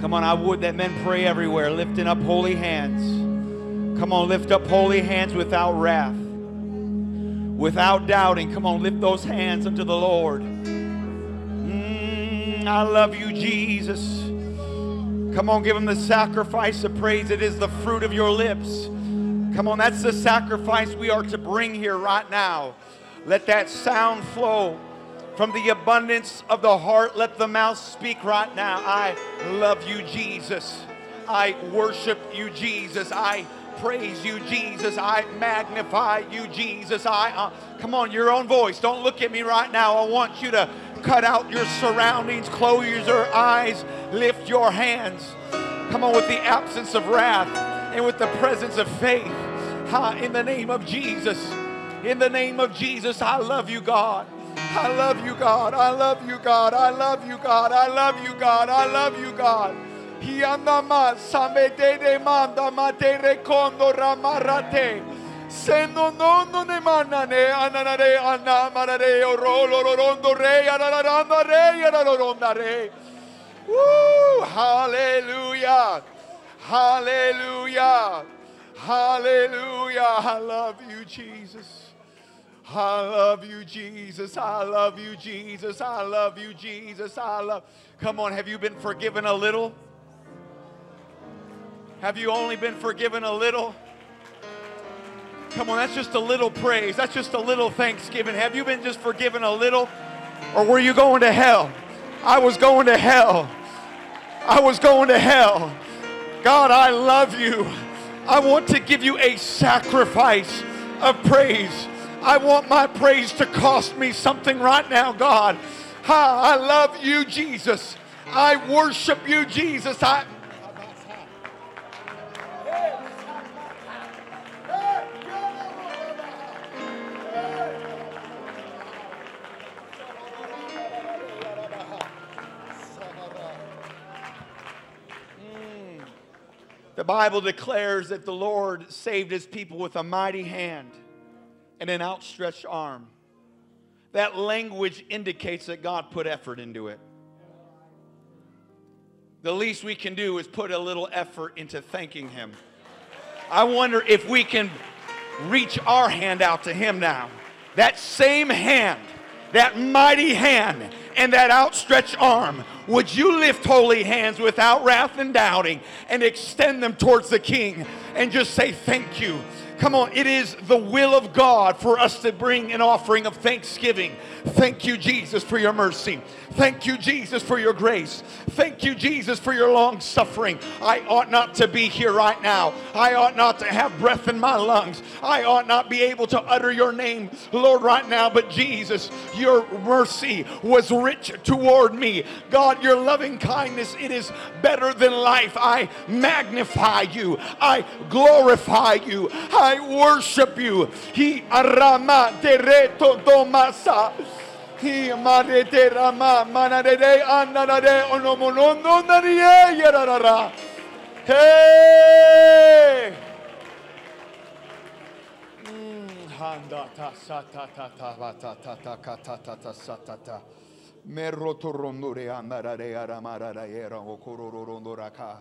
Come on, I would that men pray everywhere, lifting up holy hands. Come on, lift up holy hands without wrath, without doubting. Come on, lift those hands unto the Lord. I love you, Jesus. Come on, give him the sacrifice of praise. It is the fruit of your lips. Come on, that's the sacrifice we are to bring here right now. Let that sound flow from the abundance of the heart. Let the mouth speak right now. I love you, Jesus. I worship you, Jesus. I praise you, Jesus. I magnify you, Jesus. Come on, your own voice. Don't look at me right now. I want you to cut out your surroundings, close your eyes, lift your hands. Come on, with the absence of wrath and with the presence of faith. In the name of Jesus, in the name of Jesus, I love you, God. I love you, God. I love you, God. I love you, God. I love you, God. I love you, God. Se non ne manane ananare anamarare orolorondo re anaranda re anaronda re. Woo! Hallelujah! Hallelujah! Hallelujah! I love you, Jesus. I love you, Jesus. I love you, Jesus. I love you, Jesus. I love. Come on, have you been forgiven a little? Have you only been forgiven a little? Come on, that's just a little praise. That's just a little thanksgiving. Have you been just forgiven a little? Or were you going to hell? I was going to hell. I was going to hell. God, I love you. I want to give you a sacrifice of praise. I want my praise to cost me something right now, God. I love you, Jesus. I worship you, Jesus. The Bible declares that the Lord saved his people with a mighty hand and an outstretched arm. That language indicates that God put effort into it. The least we can do is put a little effort into thanking him. I wonder if we can reach our hand out to him now. That same hand, that mighty hand, and that outstretched arm, would you lift holy hands without wrath and doubting and extend them towards the King and just say thank you? Come on, it is the will of God for us to bring an offering of thanksgiving. Thank you, Jesus, for your mercy. Thank you, Jesus, for your grace. Thank you, Jesus, for your long suffering. I ought not to be here right now. I ought not to have breath in my lungs. I ought not be able to utter your name, Lord, right now. But Jesus, your mercy was rich toward me. God, your loving kindness, it is better than life. I magnify you. I glorify you. I worship you. He arama dereto domasa. He manete rama manarede anarade onomonondo narie yarara. Hey. Handa ta sa ta ta ta ta ta ta ta ta ta ta sa ta ta. Meroto rondore anarade aramarada era okororo rondoraka.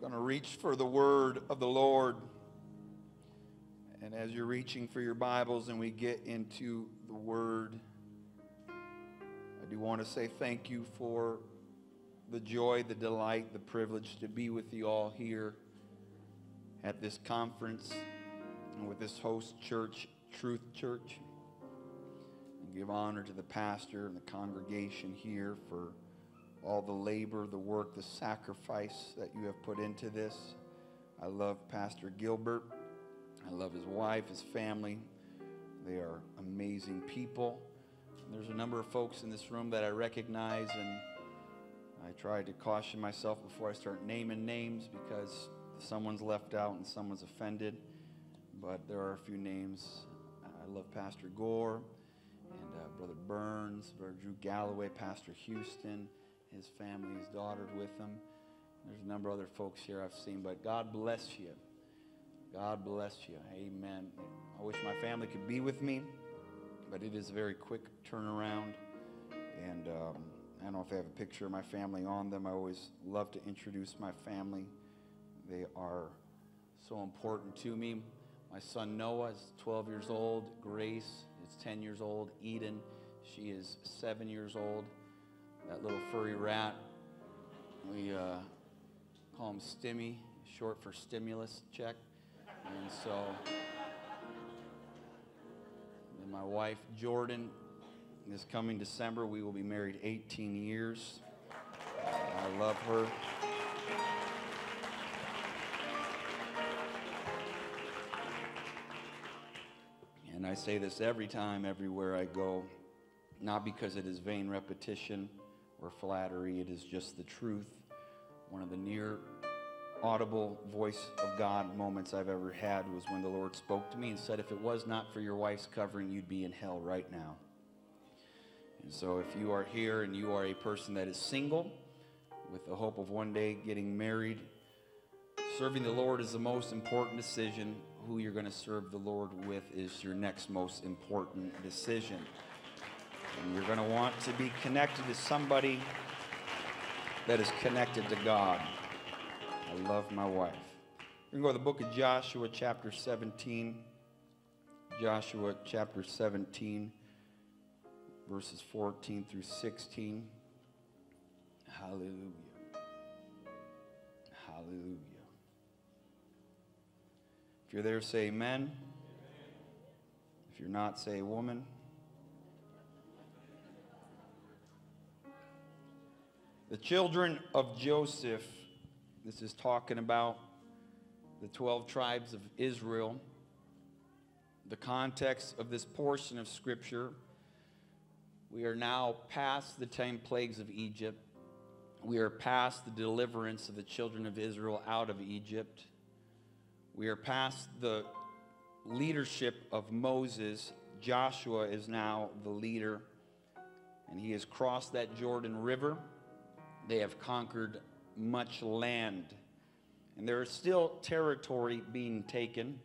Going to reach for the word of the Lord. And as you're reaching for your Bibles and we get into the word, I do want to say thank you for the joy, the delight, the privilege to be with you all here at this conference and with this host church, Truth Church. And give honor to the pastor and the congregation here for all the labor, the work, the sacrifice that you have put into this. I love Pastor Gilbert. I love his wife, his family. They are amazing people. And there's a number of folks in this room that I recognize, and I tried to caution myself before I start naming names because someone's left out and someone's offended. But there are a few names. I love Pastor Gore and Brother Burns, Brother Drew Galloway, Pastor Houston, his family, his daughter with him. There's a number of other folks here I've seen, but God bless you. God bless you. Amen. I wish my family could be with me, but it is a very quick turnaround, and I don't know if I have a picture of my family on them. I always love to introduce my family. They are so important to me. My son Noah is 12 years old. Grace is 10 years old. Eden, she is 7 years old. That little furry rat, we call him Stimmy, short for stimulus check. And so, and my wife Jordan, this coming December, we will be married 18 years. I love her. And I say this every time, everywhere I go, not because it is vain repetition or flattery, it is just the truth. One of the near audible voice of God moments I've ever had was when the Lord spoke to me and said, if it was not for your wife's covering, you'd be in hell right now. And so if you are here and you are a person that is single with the hope of one day getting married, serving the Lord is the most important decision. Who you're going to serve the Lord with is your next most important decision. And you're going to want to be connected to somebody that is connected to God. I love my wife. We're going to go to the book of Joshua, chapter 17. Joshua, chapter 17, verses 14 through 16. Hallelujah. Hallelujah. If you're there, say amen. If you're not, say woman. The children of Joseph, this is talking about the 12 tribes of Israel. The context of this portion of Scripture, we are now past the 10 plagues of Egypt. We are past the deliverance of the children of Israel out of Egypt. We are past the leadership of Moses. Joshua is now the leader, and he has crossed that Jordan River. They have conquered much land, and there is still territory being taken.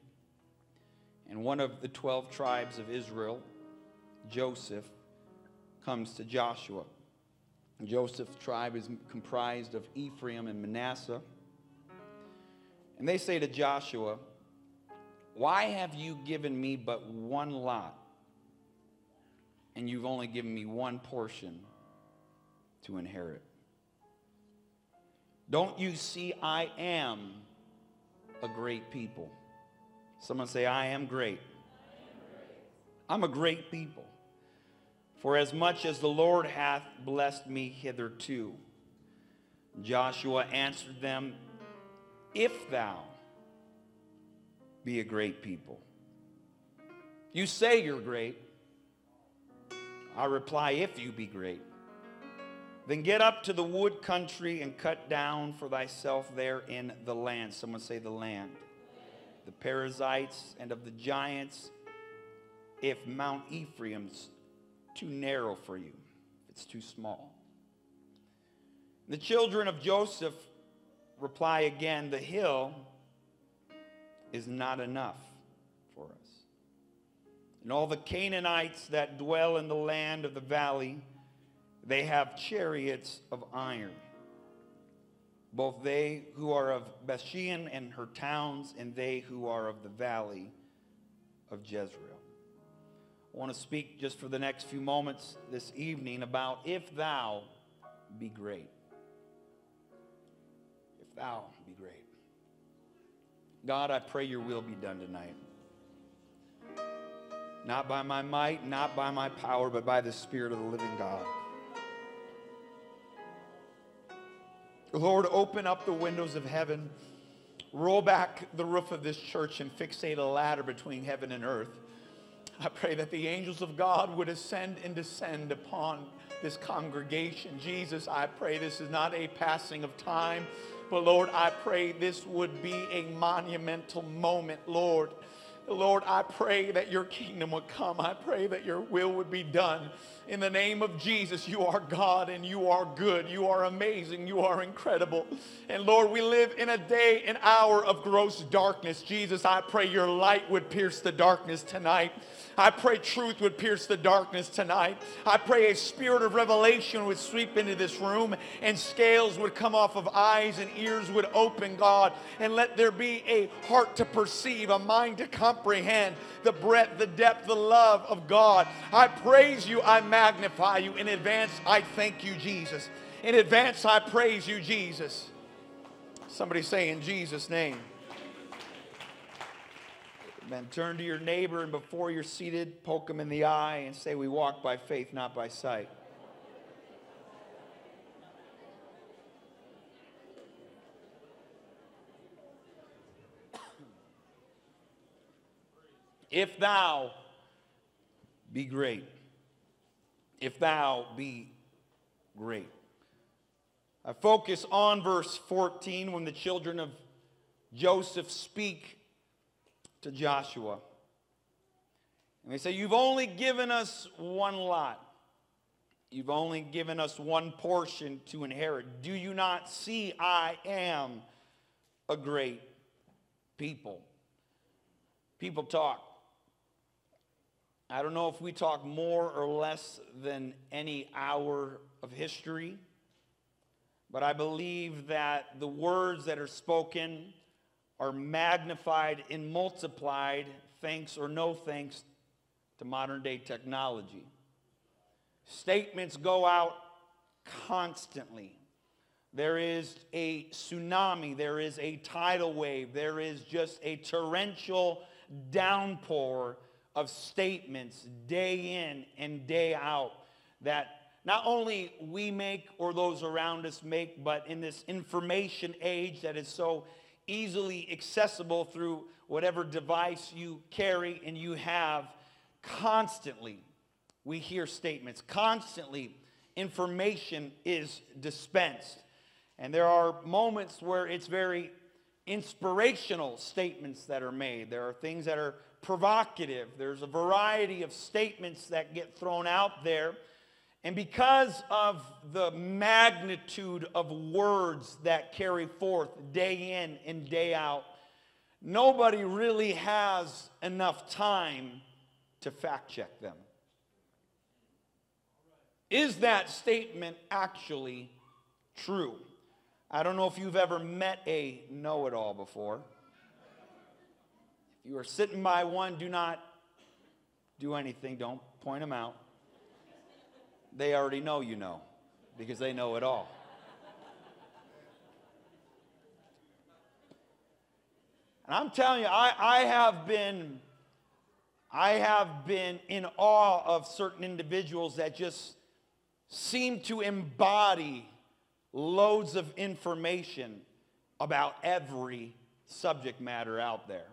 And one of the 12 tribes of Israel, Joseph, comes to Joshua. Joseph's tribe is comprised of Ephraim and Manasseh. And they say to Joshua, why have you given me but one lot, and you've only given me one portion to inherit? Don't you see I am a great people? Someone say, I am great. I'm a great people. For as much as the Lord hath blessed me hitherto. Joshua answered them, if thou be a great people. You say you're great. I reply, if you be great. Then get up to the wood country and cut down for thyself there in the land. Someone say the land. The Perizzites and of the giants, if Mount Ephraim's too narrow for you, it's too small. The children of Joseph reply again, the hill is not enough for us. And all the Canaanites that dwell in the land of the valley, they have chariots of iron, both they who are of Bethshean and her towns, and they who are of the valley of Jezreel. I want to speak just for the next few moments this evening about if thou be great. If thou be great. God, I pray your will be done tonight. Not by my might, not by my power, but by the Spirit of the living God. Lord, open up the windows of heaven, roll back the roof of this church, and fixate a ladder between heaven and earth. I pray that the angels of God would ascend and descend upon this congregation. Jesus, I pray this is not a passing of time, but Lord, I pray this would be a monumental moment, Lord. Lord, I pray that your kingdom would come. I pray that your will would be done. In the name of Jesus, you are God and you are good. You are amazing. You are incredible. And Lord, we live in a day and hour of gross darkness. Jesus, I pray your light would pierce the darkness tonight. I pray truth would pierce the darkness tonight. I pray a spirit of revelation would sweep into this room, and scales would come off of eyes and ears would open, God, and let there be a heart to perceive, a mind to comprehend the breadth, the depth, the love of God. I praise you. I magnify you. In advance, I thank you, Jesus. In advance, I praise you, Jesus. Somebody say, in Jesus' name. Amen. Turn to your neighbor, and before you're seated, poke him in the eye and say, we walk by faith, not by sight. If thou be great. If thou be great. I focus on verse 14 when the children of Joseph speak to Joshua. And they say, you've only given us one lot. You've only given us one portion to inherit. Do you not see I am a great people? People talk. I don't know if we talk more or less than any hour of history, but I believe that the words that are spoken are magnified and multiplied, thanks or no thanks to modern day technology. Statements go out constantly. There is a tsunami, there is a tidal wave, there is just a torrential downpour of statements day in and day out that not only we make or those around us make, but in this information age that is so easily accessible through whatever device you carry and you have, constantly we hear statements. Constantly information is dispensed. And there are moments where it's very inspirational statements that are made. There are things that are provocative. There's a variety of statements that get thrown out there. And because of the magnitude of words that carry forth day in and day out, nobody really has enough time to fact check them. Is that statement actually true? I don't know if you've ever met a know-it-all before. If you are sitting by one, do not do anything. Don't point them out. They already know you know, because they know it all. And I'm telling you, I have been in awe of certain individuals that just seem to embody loads of information about every subject matter out there.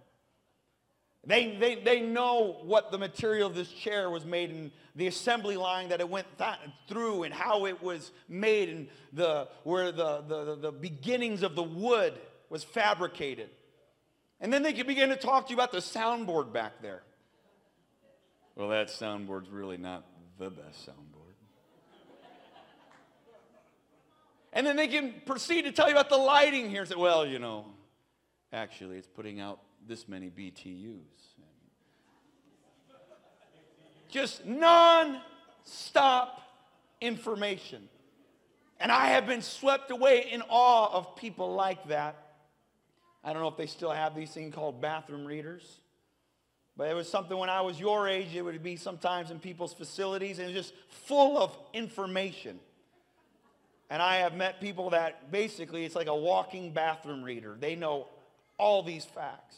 They know what the material of this chair was made and the assembly line that it went through and how it was made and where the beginnings of the wood was fabricated. And then they can begin to talk to you about the soundboard back there. Well, that soundboard's really not the best soundboard. And then they can proceed to tell you about the lighting here. Say, well, you know, actually it's putting out this many BTUs. Just non-stop information. And I have been swept away in awe of people like that. I don't know if they still have these things called bathroom readers, but it was something when I was your age, it would be sometimes in people's facilities, and just full of information. And I have met people that basically it's like a walking bathroom reader. They know all these facts.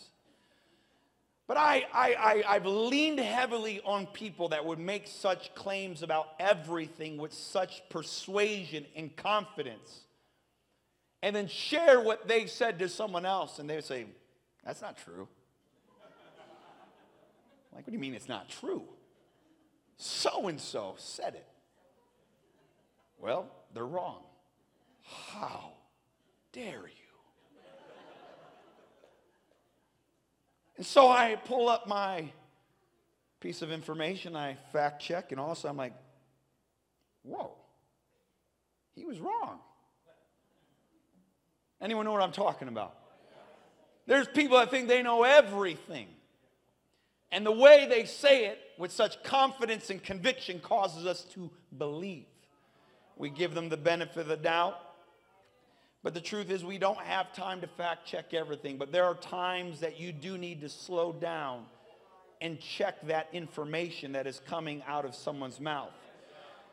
But I've leaned heavily on people that would make such claims about everything with such persuasion and confidence, and then share what they said to someone else, and they would say, that's not true. I'm like, what do you mean it's not true? So-and-so said it. Well, they're wrong. How dare you? And so I pull up my piece of information, I fact check, and all of a sudden I'm like, whoa, he was wrong. Anyone know what I'm talking about? There's people that think they know everything. And the way they say it with such confidence and conviction causes us to believe. We give them the benefit of the doubt. But the truth is, we don't have time to fact check everything. But there are times that you do need to slow down and check that information that is coming out of someone's mouth.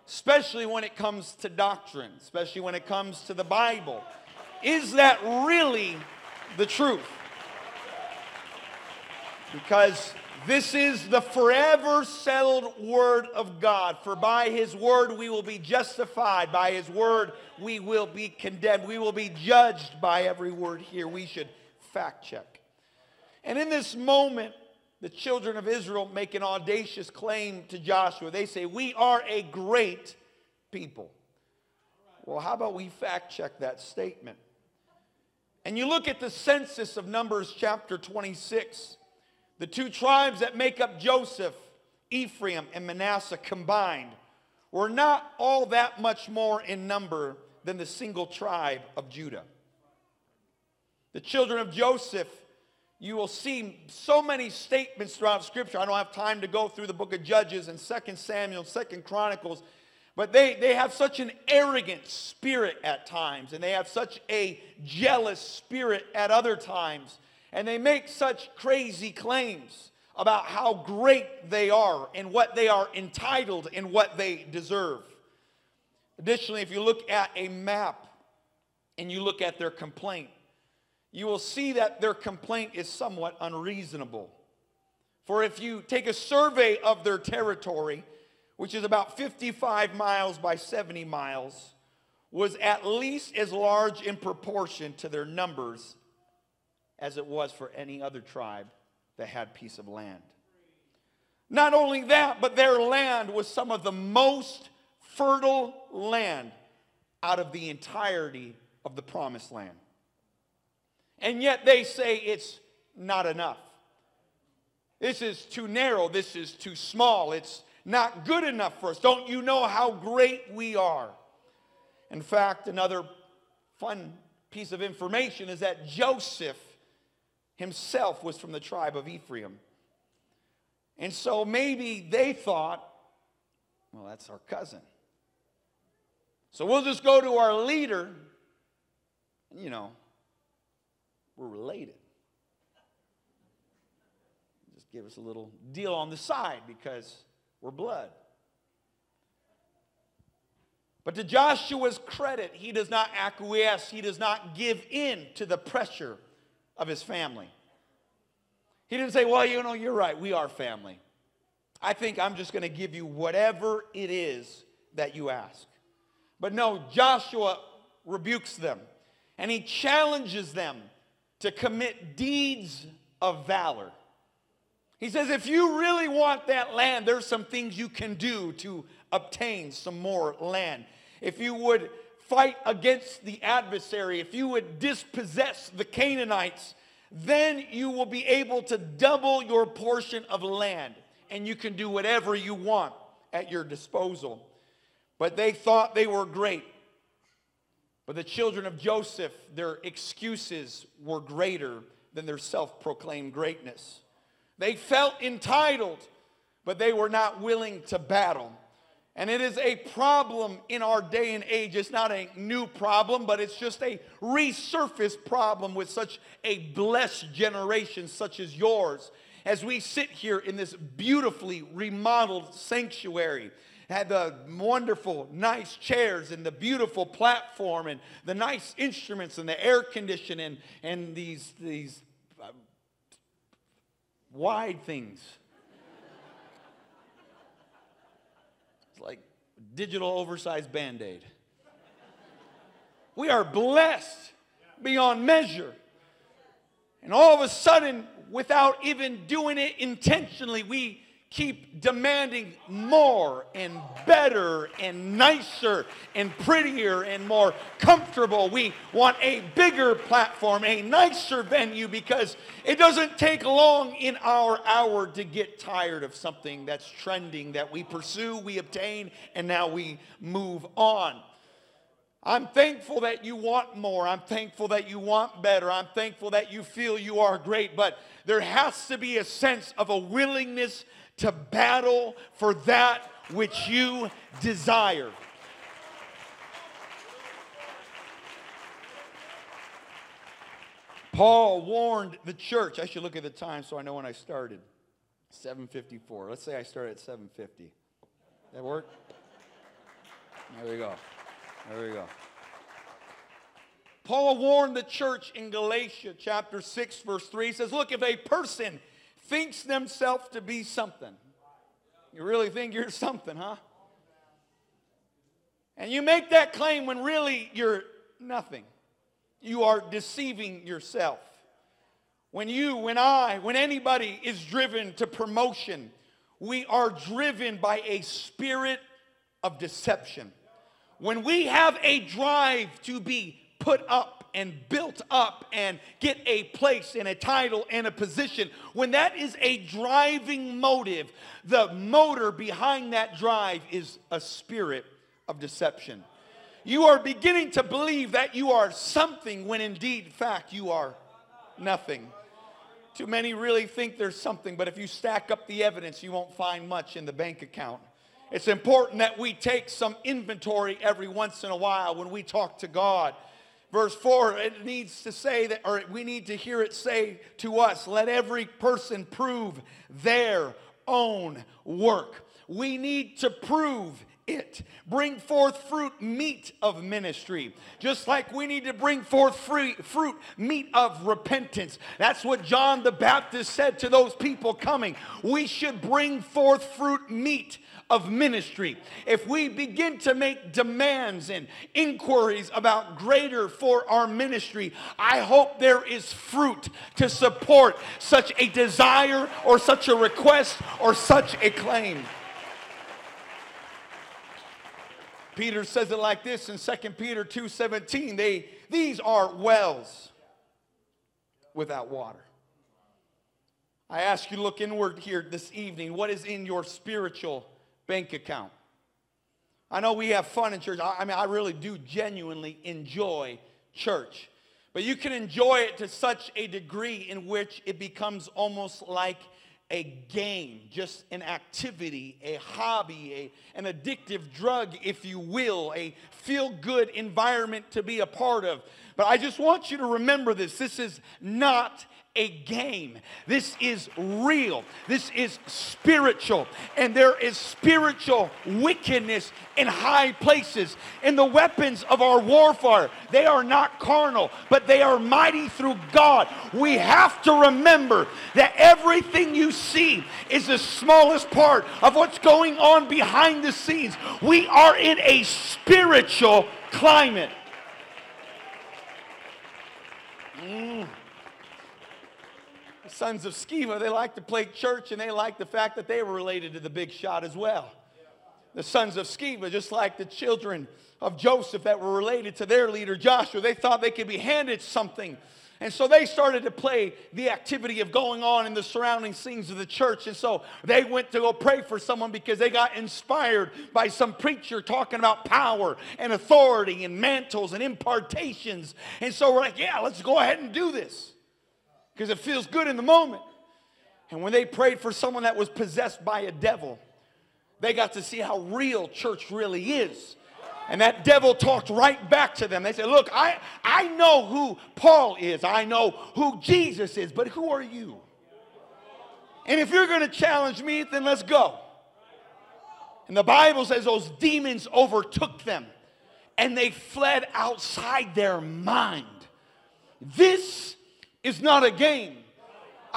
Especially when it comes to doctrine. Especially when it comes to the Bible. Is that really the truth? Because this is the forever settled word of God. For by his word we will be justified. By his word we will be condemned. We will be judged by every word here. We should fact check. And in this moment, the children of Israel make an audacious claim to Joshua. They say, we are a great people. Well, how about we fact check that statement? And you look at the census of Numbers chapter 26. The two tribes that make up Joseph, Ephraim and Manasseh combined, were not all that much more in number than the single tribe of Judah. The children of Joseph, you will see so many statements throughout Scripture. I don't have time to go through the book of Judges and 2 Samuel, 2 Chronicles. But they have such an arrogant spirit at times. And they have such a jealous spirit at other times. And they make such crazy claims about how great they are and what they are entitled and what they deserve. Additionally, if you look at a map and you look at their complaint, you will see that their complaint is somewhat unreasonable. For if you take a survey of their territory, which is about 55 miles by 70 miles, was at least as large in proportion to their numbers as it was for any other tribe that had piece of land. Not only that, but their land was some of the most fertile land out of the entirety of the promised land. And yet they say it's not enough. This is too narrow. This is too small. It's not good enough for us. Don't you know how great we are? In fact, another fun piece of information is that Joseph himself was from the tribe of Ephraim. And so maybe they thought, well, that's our cousin. So we'll just go to our leader. You know, we're related. Just give us a little deal on the side because we're blood. But to Joshua's credit, he does not acquiesce. He does not give in to the pressure of his family. He didn't say, well, you know, you're right, we are family. I think I'm just going to give you whatever it is that you ask. But no, Joshua rebukes them, and he challenges them to commit deeds of valor. He says, if you really want that land, there's some things you can do to obtain some more land. If you would fight against the adversary, if you would dispossess the Canaanites, then you will be able to double your portion of land, and you can do whatever you want at your disposal. But they thought they were great. But the children of Joseph, their excuses were greater than their self-proclaimed greatness. They felt entitled, but they were not willing to battle. And it is a problem in our day and age. It's not a new problem, but it's just a resurfaced problem with such a blessed generation such as yours. As we sit here in this beautifully remodeled sanctuary, had the wonderful, nice chairs and the beautiful platform and the nice instruments and the air conditioning and these wide things. It's like digital oversized Band-Aid. We are blessed beyond measure. And all of a sudden, without even doing it intentionally, we keep demanding more and better and nicer and prettier and more comfortable. We want a bigger platform, a nicer venue, because it doesn't take long in our hour to get tired of something that's trending that we pursue, we obtain, and now we move on. I'm thankful that you want more. I'm thankful that you want better. I'm thankful that you feel you are great. But there has to be a sense of a willingness to battle for that which you desire. Paul warned the church. I should look at the time so I know when I started. 7:54. Let's say I started at 7:50. That work? There we go. There we go. Paul warned the church in Galatia chapter 6 verse 3. He says, look, if a person thinks themselves to be something, you really think you're something, huh? And you make that claim when really you're nothing. You are deceiving yourself. When you, when I, when anybody is driven to promotion, we are driven by a spirit of deception. When we have a drive to be put up and built up and get a place and a title and a position, when that is a driving motive, the motor behind that drive is a spirit of deception. You are beginning to believe that you are something when indeed, in fact, you are nothing. Too many really think there's something, but if you stack up the evidence, you won't find much in the bank account. It's important that we take some inventory every once in a while when we talk to God. Verse 4, it needs to say that, or we need to hear it say to us, let every person prove their own work. We need to prove it. Bring forth fruit, meat of ministry. Just like we need to bring forth fruit, meat of repentance. That's what John the Baptist said to those people coming. We should bring forth fruit, meat of ministry. If we begin to make demands and inquiries about greater for our ministry, I hope there is fruit to support such a desire or such a request or such a claim. Peter says it like this in 2 Peter 2:17. These are wells without water. I ask you to look inward here this evening. What is in your spiritual bank account? I know we have fun in church. I mean, I really do genuinely enjoy church. But you can enjoy it to such a degree in which it becomes almost like a game, just an activity, a hobby, an addictive drug, if you will, a feel-good environment to be a part of. But I just want you to remember this. This is not a game. This is real. This is spiritual. And there is spiritual wickedness in high places. And the weapons of our warfare, they are not carnal, but they are mighty through God. We have to remember that everything you see is the smallest part of what's going on behind the scenes. We are in a spiritual climate. Sons of Sceva, they like to play church, and they like the fact that they were related to the big shot as well. The sons of Sceva, just like the children of Joseph that were related to their leader Joshua, they thought they could be handed something. And so they started to play the activity of going on in the surrounding scenes of the church. And so they went to go pray for someone because they got inspired by some preacher talking about power and authority and mantles and impartations. And so we're like, yeah, let's go ahead and do this, because it feels good in the moment. And when they prayed for someone that was possessed by a devil, they got to see how real church really is. And that devil talked right back to them. They said, look, I know who Paul is. I know who Jesus is. But who are you? And if you're going to challenge me, then let's go. And the Bible says those demons overtook them, and they fled outside their mind. This is not a game.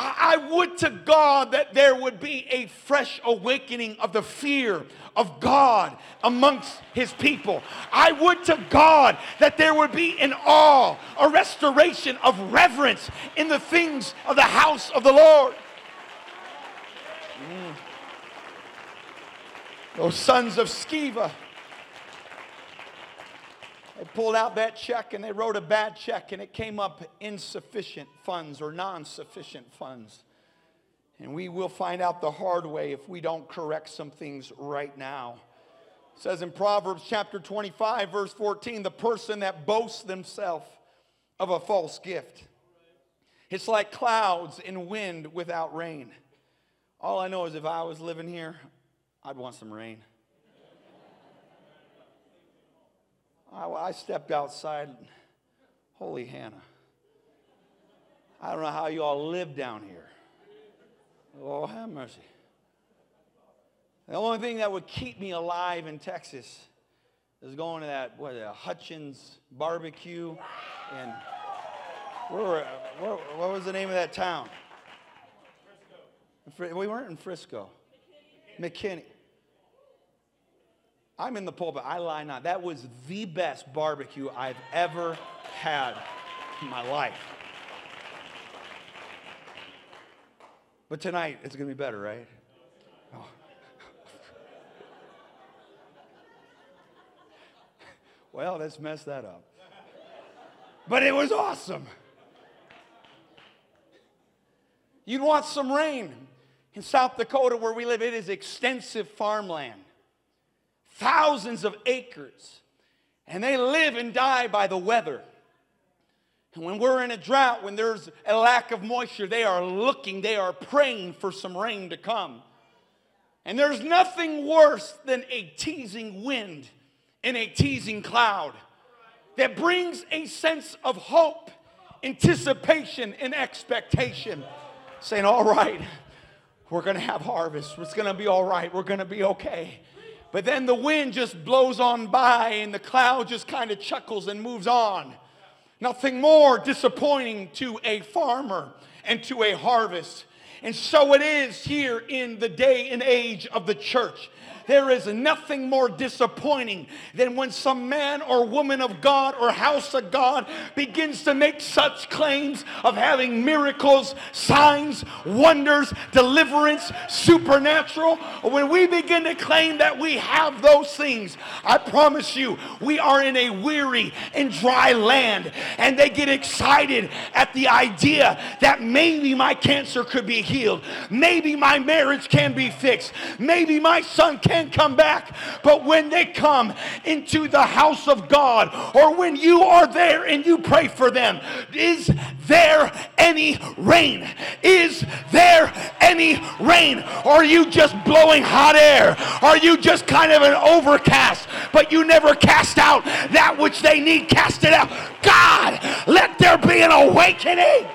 I would to God that there would be a fresh awakening of the fear of God amongst his people. I would to God that there would be an awe, a restoration of reverence in the things of the house of the Lord. Those sons of Sceva, they pulled out that check and they wrote a bad check, and it came up insufficient funds or non-sufficient funds. And we will find out the hard way if we don't correct some things right now. It says in Proverbs chapter 25, verse 14, the person that boasts themselves of a false gift. It's like clouds and wind without rain. All I know is if I was living here, I'd want some rain. I stepped outside. Holy Hannah. I don't know how you all live down here. Oh, have mercy. The only thing that would keep me alive in Texas is going to that, what, Hutchins barbecue. And what was the name of that town? Frisco. We weren't in Frisco. McKinney. I'm in the pulpit. I lie not. That was the best barbecue I've ever had in my life. But tonight, it's going to be better, right? Oh. Well, let's mess that up. But it was awesome. You'd want some rain. In South Dakota, where we live, it is extensive farmland. Thousands of acres. And they live and die by the weather. And when we're in a drought, when there's a lack of moisture, they are looking, they are praying for some rain to come. And there's nothing worse than a teasing wind and a teasing cloud that brings a sense of hope, anticipation, and expectation. Saying, all right, we're going to have harvest. It's going to be all right. We're going to be okay. But then the wind just blows on by and the cloud just kind of chuckles and moves on. Nothing more disappointing to a farmer and to a harvest. And so it is here in the day and age of the church. There is nothing more disappointing than when some man or woman of God or house of God begins to make such claims of having miracles, signs, wonders, deliverance, supernatural. When we begin to claim that we have those things, I promise you, we are in a weary and dry land. And they get excited at the idea that maybe my cancer could be healed. Maybe my marriage can be fixed. Maybe my son can come back. But when they come into the house of God, or when you are there and you pray for them, is there any rain? Is there any rain? Or are you just blowing hot air? Are you just kind of an overcast, but you never cast out that which they need? Cast it out. God, let there be an awakening.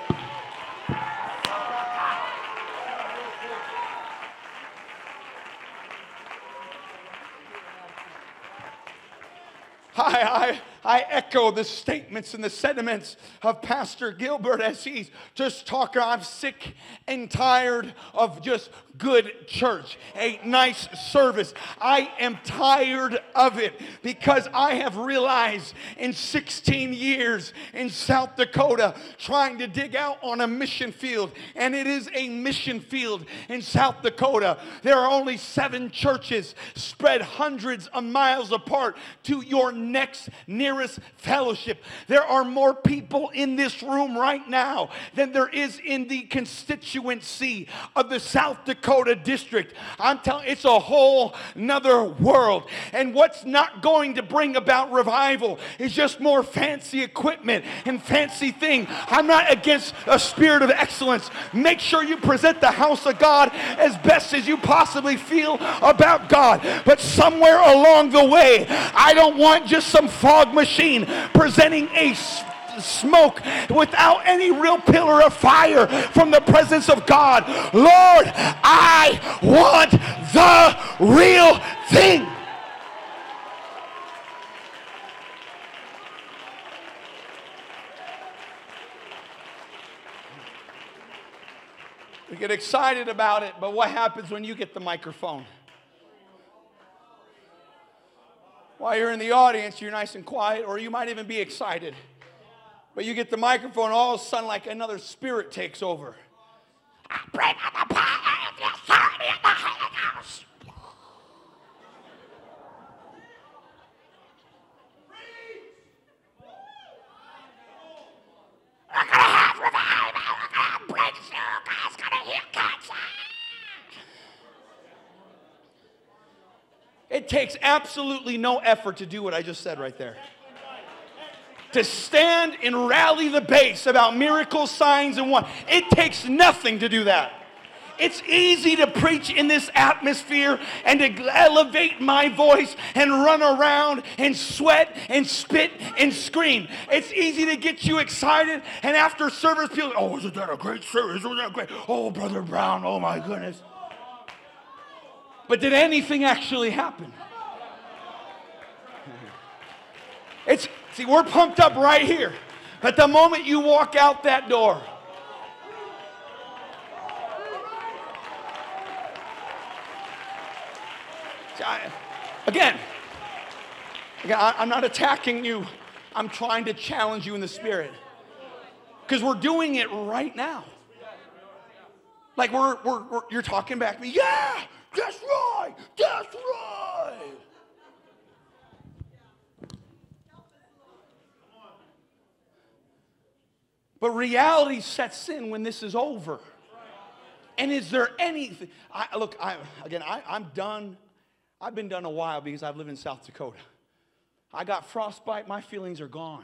I echo the statements and the sentiments of Pastor Gilbert as he's just talking. I'm sick and tired of just good church, a nice service. I am tired of it because I have realized in 16 years in South Dakota trying to dig out on a mission field, and it is a mission field in South Dakota. There are only 7 churches spread hundreds of miles apart to your next nearest fellowship. There are more people in this room right now than there is in the constituency of the South Dakota district. I'm telling you, it's a whole nother world. And what's not going to bring about revival is just more fancy equipment and fancy thing. I'm not against a spirit of excellence. Make sure you present the house of God as best as you possibly feel about God. But somewhere along the way, I don't want just some fog machine presenting a smoke without any real pillar of fire from the presence of God. Lord, I want the real thing. We get excited about it, but what happens when you get the microphone? While you're in the audience, you're nice and quiet, or you might even be excited. But you get the microphone, all of a sudden, like another spirit takes over. I pray by the power of the authority of the Holy Ghost. We're going to have revival. We're going to have breakthrough. God's going to heal cancer. It takes absolutely no effort to do what I just said right there. To stand and rally the base about miracles, signs, and wonders. It takes nothing to do that. It's easy to preach in this atmosphere and to elevate my voice and run around and sweat and spit and scream. It's easy to get you excited, and after service people, oh, isn't that a great service? Wasn't that great? Oh, Brother Brown, oh my goodness. But did anything actually happen? See, we're pumped up right here. But the moment you walk out that door, again, I'm not attacking you. I'm trying to challenge you in the spirit. Because we're doing it right now. Like you're talking back to me. Yeah, that's right. That's right. But reality sets in when this is over. And is there anything? I'm done. I've been done a while because I've lived in South Dakota. I got frostbite. My feelings are gone.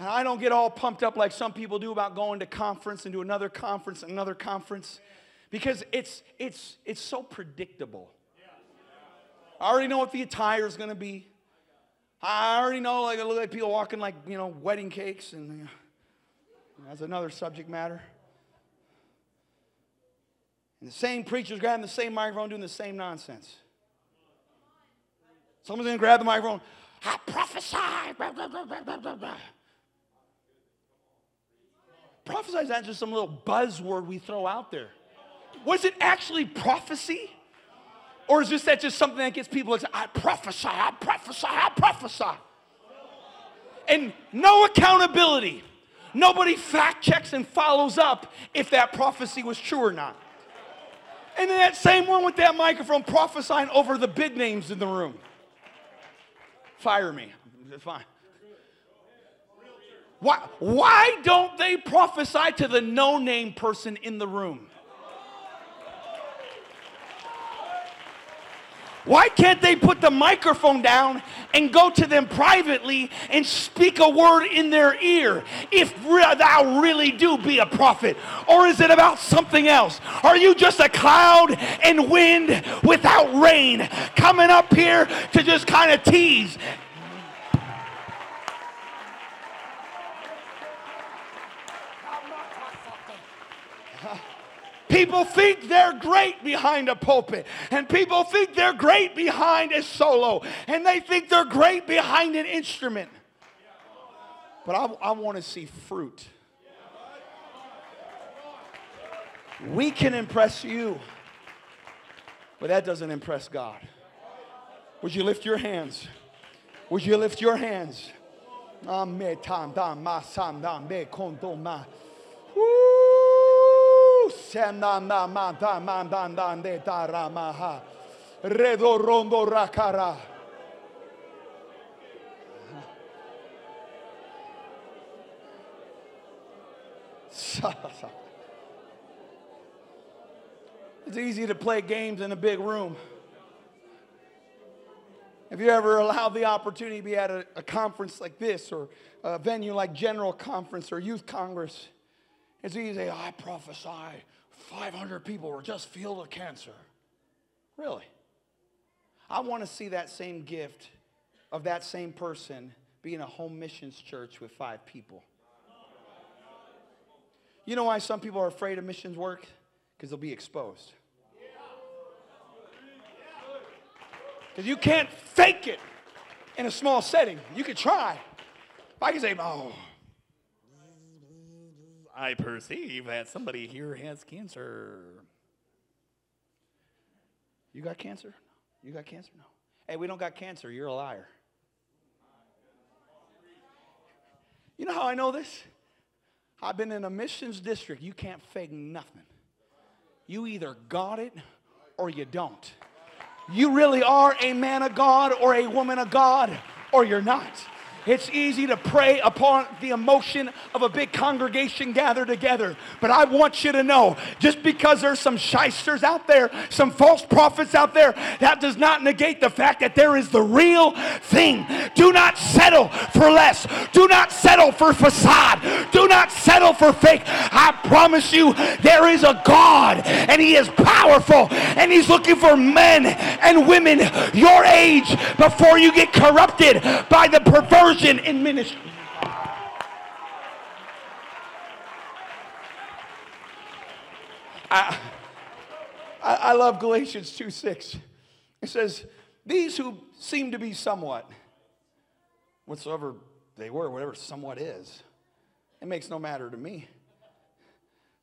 And I don't get all pumped up like some people do about going to conference and to another conference and another conference, because it's so predictable. I already know what the attire is going to be. I already know, like, I look like people walking like, wedding cakes, and that's another subject matter. And the same preacher's grabbing the same microphone, doing the same nonsense. Someone's going to grab the microphone. I prophesy. Blah, blah, blah, blah, blah, blah. Prophesy is not just some little buzzword we throw out there. Was it actually prophecy? Or is that just something that gets people excited? I prophesy, I prophesy, I prophesy. And no accountability. Nobody fact checks and follows up if that prophecy was true or not. And then that same one with that microphone prophesying over the big names in the room. Fire me. It's fine. Why don't they prophesy to the no-name person in the room? Why can't they put the microphone down and go to them privately and speak a word in their ear? If thou really do be a prophet, or is it about something else? Are you just a cloud and wind without rain coming up here to just kind of tease? People think they're great behind a pulpit, and people think they're great behind a solo, and they think they're great behind an instrument. But I want to see fruit. We can impress you, but that doesn't impress God. Would you lift your hands? Would you lift your hands? Woo! It's easy to play games in a big room. If you ever allow the opportunity to be at a conference like this, or a venue like General Conference or Youth Congress, it's easy to say, I prophesy 500 people were just healed of cancer. Really? I want to see that same gift of that same person be in a home missions church with 5 people. You know why some people are afraid of missions work? Because they'll be exposed. Because you can't fake it in a small setting. You can try. I can say, I perceive that somebody here has cancer. You got cancer? You got cancer? No. Hey, we don't got cancer. You're a liar. You know how I know this? I've been in a missions district. You can't fake nothing. You either got it or you don't. You really are a man of God or a woman of God, or you're not. It's easy to prey upon the emotion of a big congregation gathered together. But I want you to know, just because there's some shysters out there, some false prophets out there, that does not negate the fact that there is the real thing. Do not settle for less. Do not settle for facade. Do not settle for fake. I promise you, there is a God, and He is powerful, and He's looking for men and women your age before you get corrupted by the perversion in ministry. I love Galatians 2:6. It says, these who seem to be somewhat, whatsoever they were, whatever somewhat is, it makes no matter to me.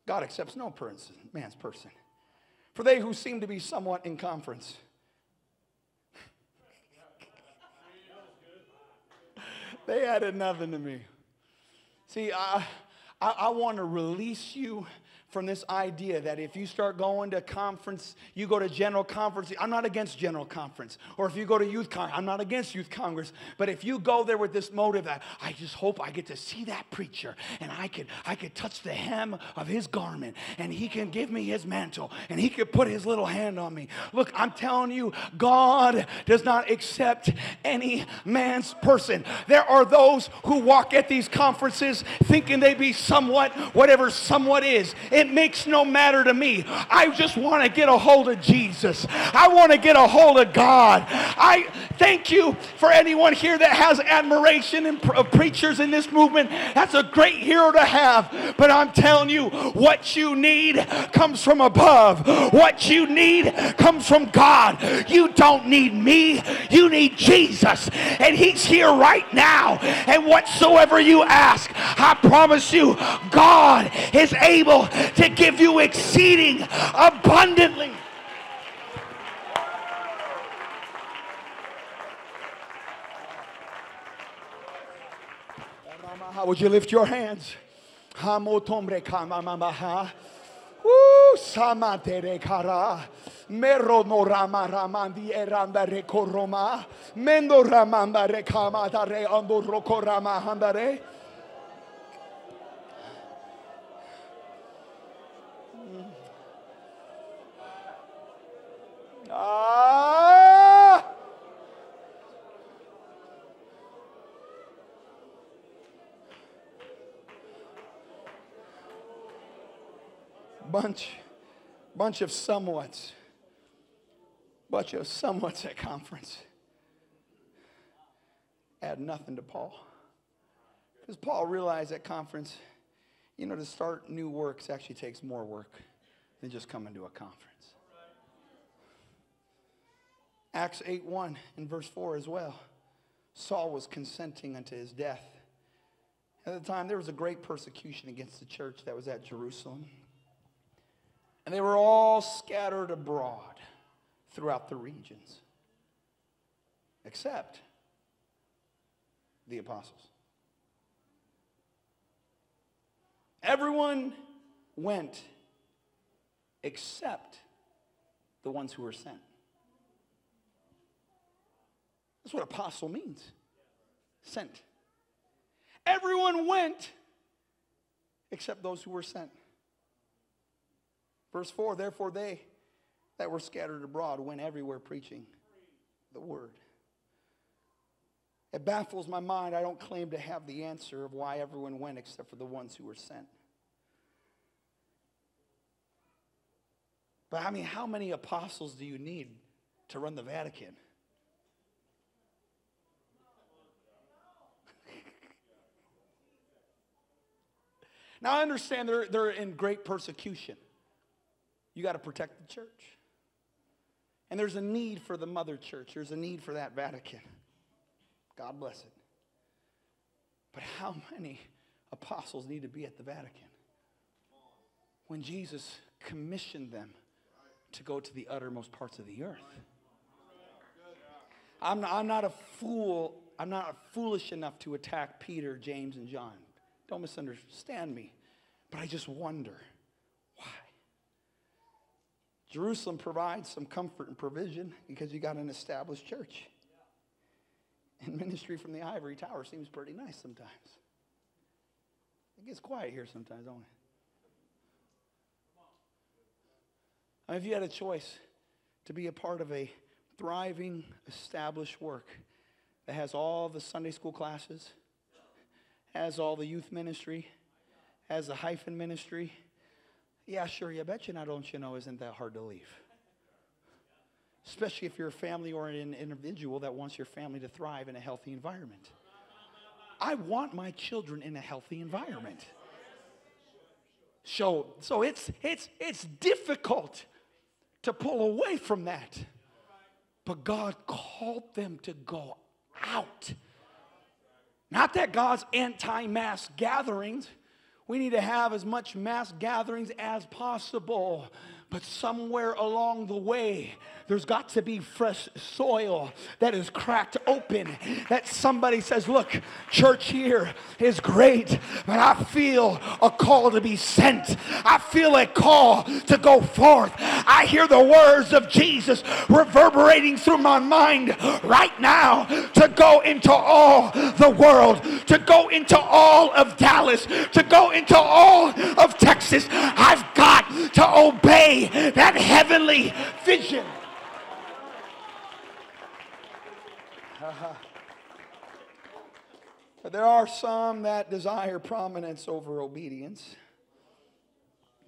God accepts no person, man's person. For they who seem to be somewhat in conference. They added nothing to me. See, I want to release you from this idea that if you start going to conference, you go to general conference. I'm not against general conference. Or if you go to youth conference, I'm not against youth congress. But if you go there with this motive that I just hope I get to see that preacher, and I could touch the hem of his garment, and he can give me his mantle, and he could put his little hand on me. Look, I'm telling you, God does not accept any man's person. There are those who walk at these conferences thinking they be somewhat, whatever somewhat is. It makes no matter to me. I just want to get a hold of Jesus. I want to get a hold of God. I thank you for anyone here that has admiration of preachers in this movement. That's a great hero to have. But I'm telling you, what you need comes from above. What you need comes from God. You don't need me. You need Jesus. And He's here right now. And whatsoever you ask, I promise you, God is able to give you exceeding abundantly. How would you lift your hands? Bunch of somewhats. Bunch of somewhats at conference. Add nothing to Paul. Because Paul realized at conference, you know, to start new works actually takes more work than just coming to a conference. Acts 8:1 and verse 4 as well. Saul was consenting unto his death. At the time, there was a great persecution against the church that was at Jerusalem. And they were all scattered abroad throughout the regions, except the apostles. Everyone went except the ones who were sent. That's what apostle means, sent. Everyone went except those who were sent. Verse 4, therefore they that were scattered abroad went everywhere preaching the word. It baffles my mind. I don't claim to have the answer of why everyone went except for the ones who were sent. But I mean, how many apostles do you need to run the Vatican? Now I understand they're in great persecution. You got to protect the church. And there's a need for the mother church. There's a need for that Vatican. God bless it. But how many apostles need to be at the Vatican when Jesus commissioned them to go to the uttermost parts of the earth? I'm not foolish enough to attack Peter, James, and John. Don't misunderstand me. But I just wonder. Jerusalem provides some comfort and provision because you got an established church. And ministry from the ivory tower seems pretty nice sometimes. It gets quiet here sometimes, don't it? I mean, if you had a choice to be a part of a thriving, established work that has all the Sunday school classes, has all the youth ministry, has the hyphen ministry, yeah, sure, you bet you now, don't you know, isn't that hard to leave. Especially if you're a family or an individual that wants your family to thrive in a healthy environment. I want my children in a healthy environment. So it's difficult to pull away from that. But God called them to go out. Not that God's anti-mass gatherings. We need to have as much mass gatherings as possible. But somewhere along the way, there's got to be fresh soil that is cracked open. That somebody says, look, church here is great, but I feel a call to be sent. I feel a call to go forth. I hear the words of Jesus reverberating through my mind right now, to go into all the world, to go into all of Dallas, to go into all of Texas. I've got to obey that heavenly vision. There are some that desire prominence over obedience,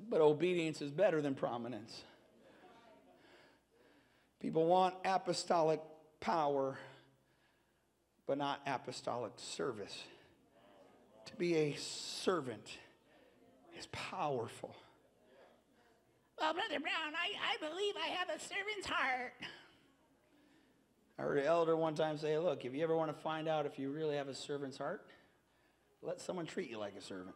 but obedience is better than prominence. People want apostolic power, but not apostolic service. To be a servant is powerful. Well, Brother Brown, I believe I have a servant's heart. I heard an elder one time say, look, if you ever want to find out if you really have a servant's heart, let someone treat you like a servant.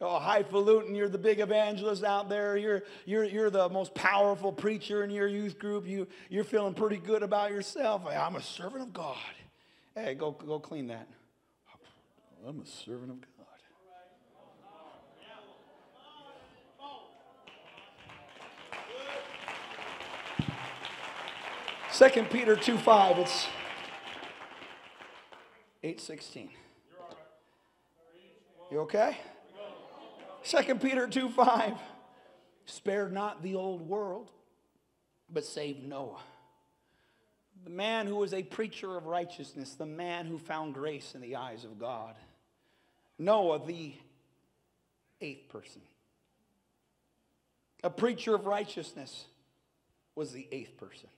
Oh, highfalutin, you're the big evangelist out there. You're the most powerful preacher in your youth group. You're feeling pretty good about yourself. I'm a servant of God. Hey, go clean that. I'm a servant of God. Right. 2 Peter 2:5. It's 8:16. You okay? 2 Peter 2:5. Spared not the old world, but saved Noah, the man who was a preacher of righteousness, the man who found grace in the eyes of God. Noah, the eighth person. A preacher of righteousness was the eighth person.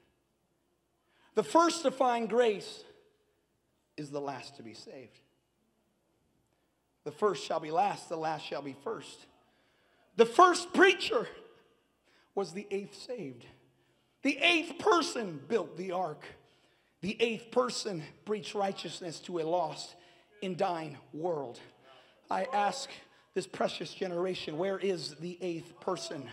The first to find grace is the last to be saved. The first shall be last, the last shall be first. The first preacher was the eighth saved. The eighth person built the ark. The eighth person preached righteousness to a lost and dying world. I ask this precious generation, where is the eighth person?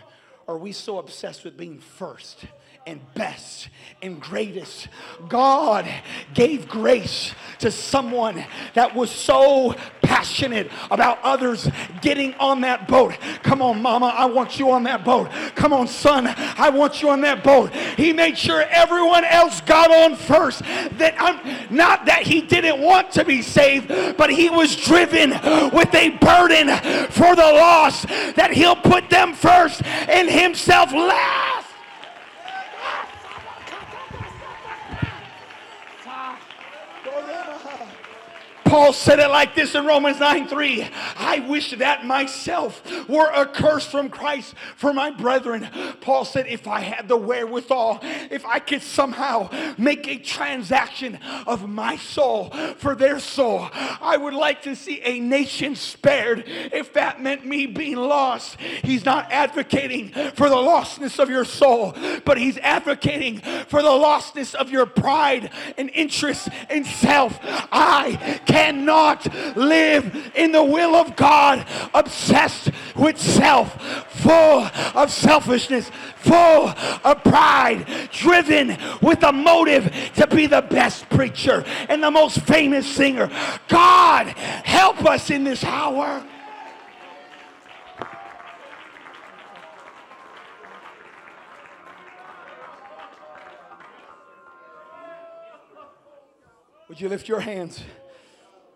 Are we so obsessed with being first and best and greatest? God gave grace to someone that was so passionate about others getting on that boat. Come on, mama, I want you on that boat. Come on, son, I want you on that boat. He made sure everyone else got on first. That I'm not that he didn't want to be saved, but he was driven with a burden for the lost, that he'll put them first and himself last. Paul said it like this in Romans 9:3. I wish that myself were accursed from Christ for my brethren. Paul said, if I had the wherewithal, if I could somehow make a transaction of my soul for their soul, I would like to see a nation spared if that meant me being lost. He's not advocating for the lostness of your soul, but he's advocating for the lostness of your pride and interest in self. I cannot live in the will of God obsessed with self, full of selfishness, full of pride, driven with a motive to be the best preacher and the most famous singer. God, help us in this hour. Would you lift your hands?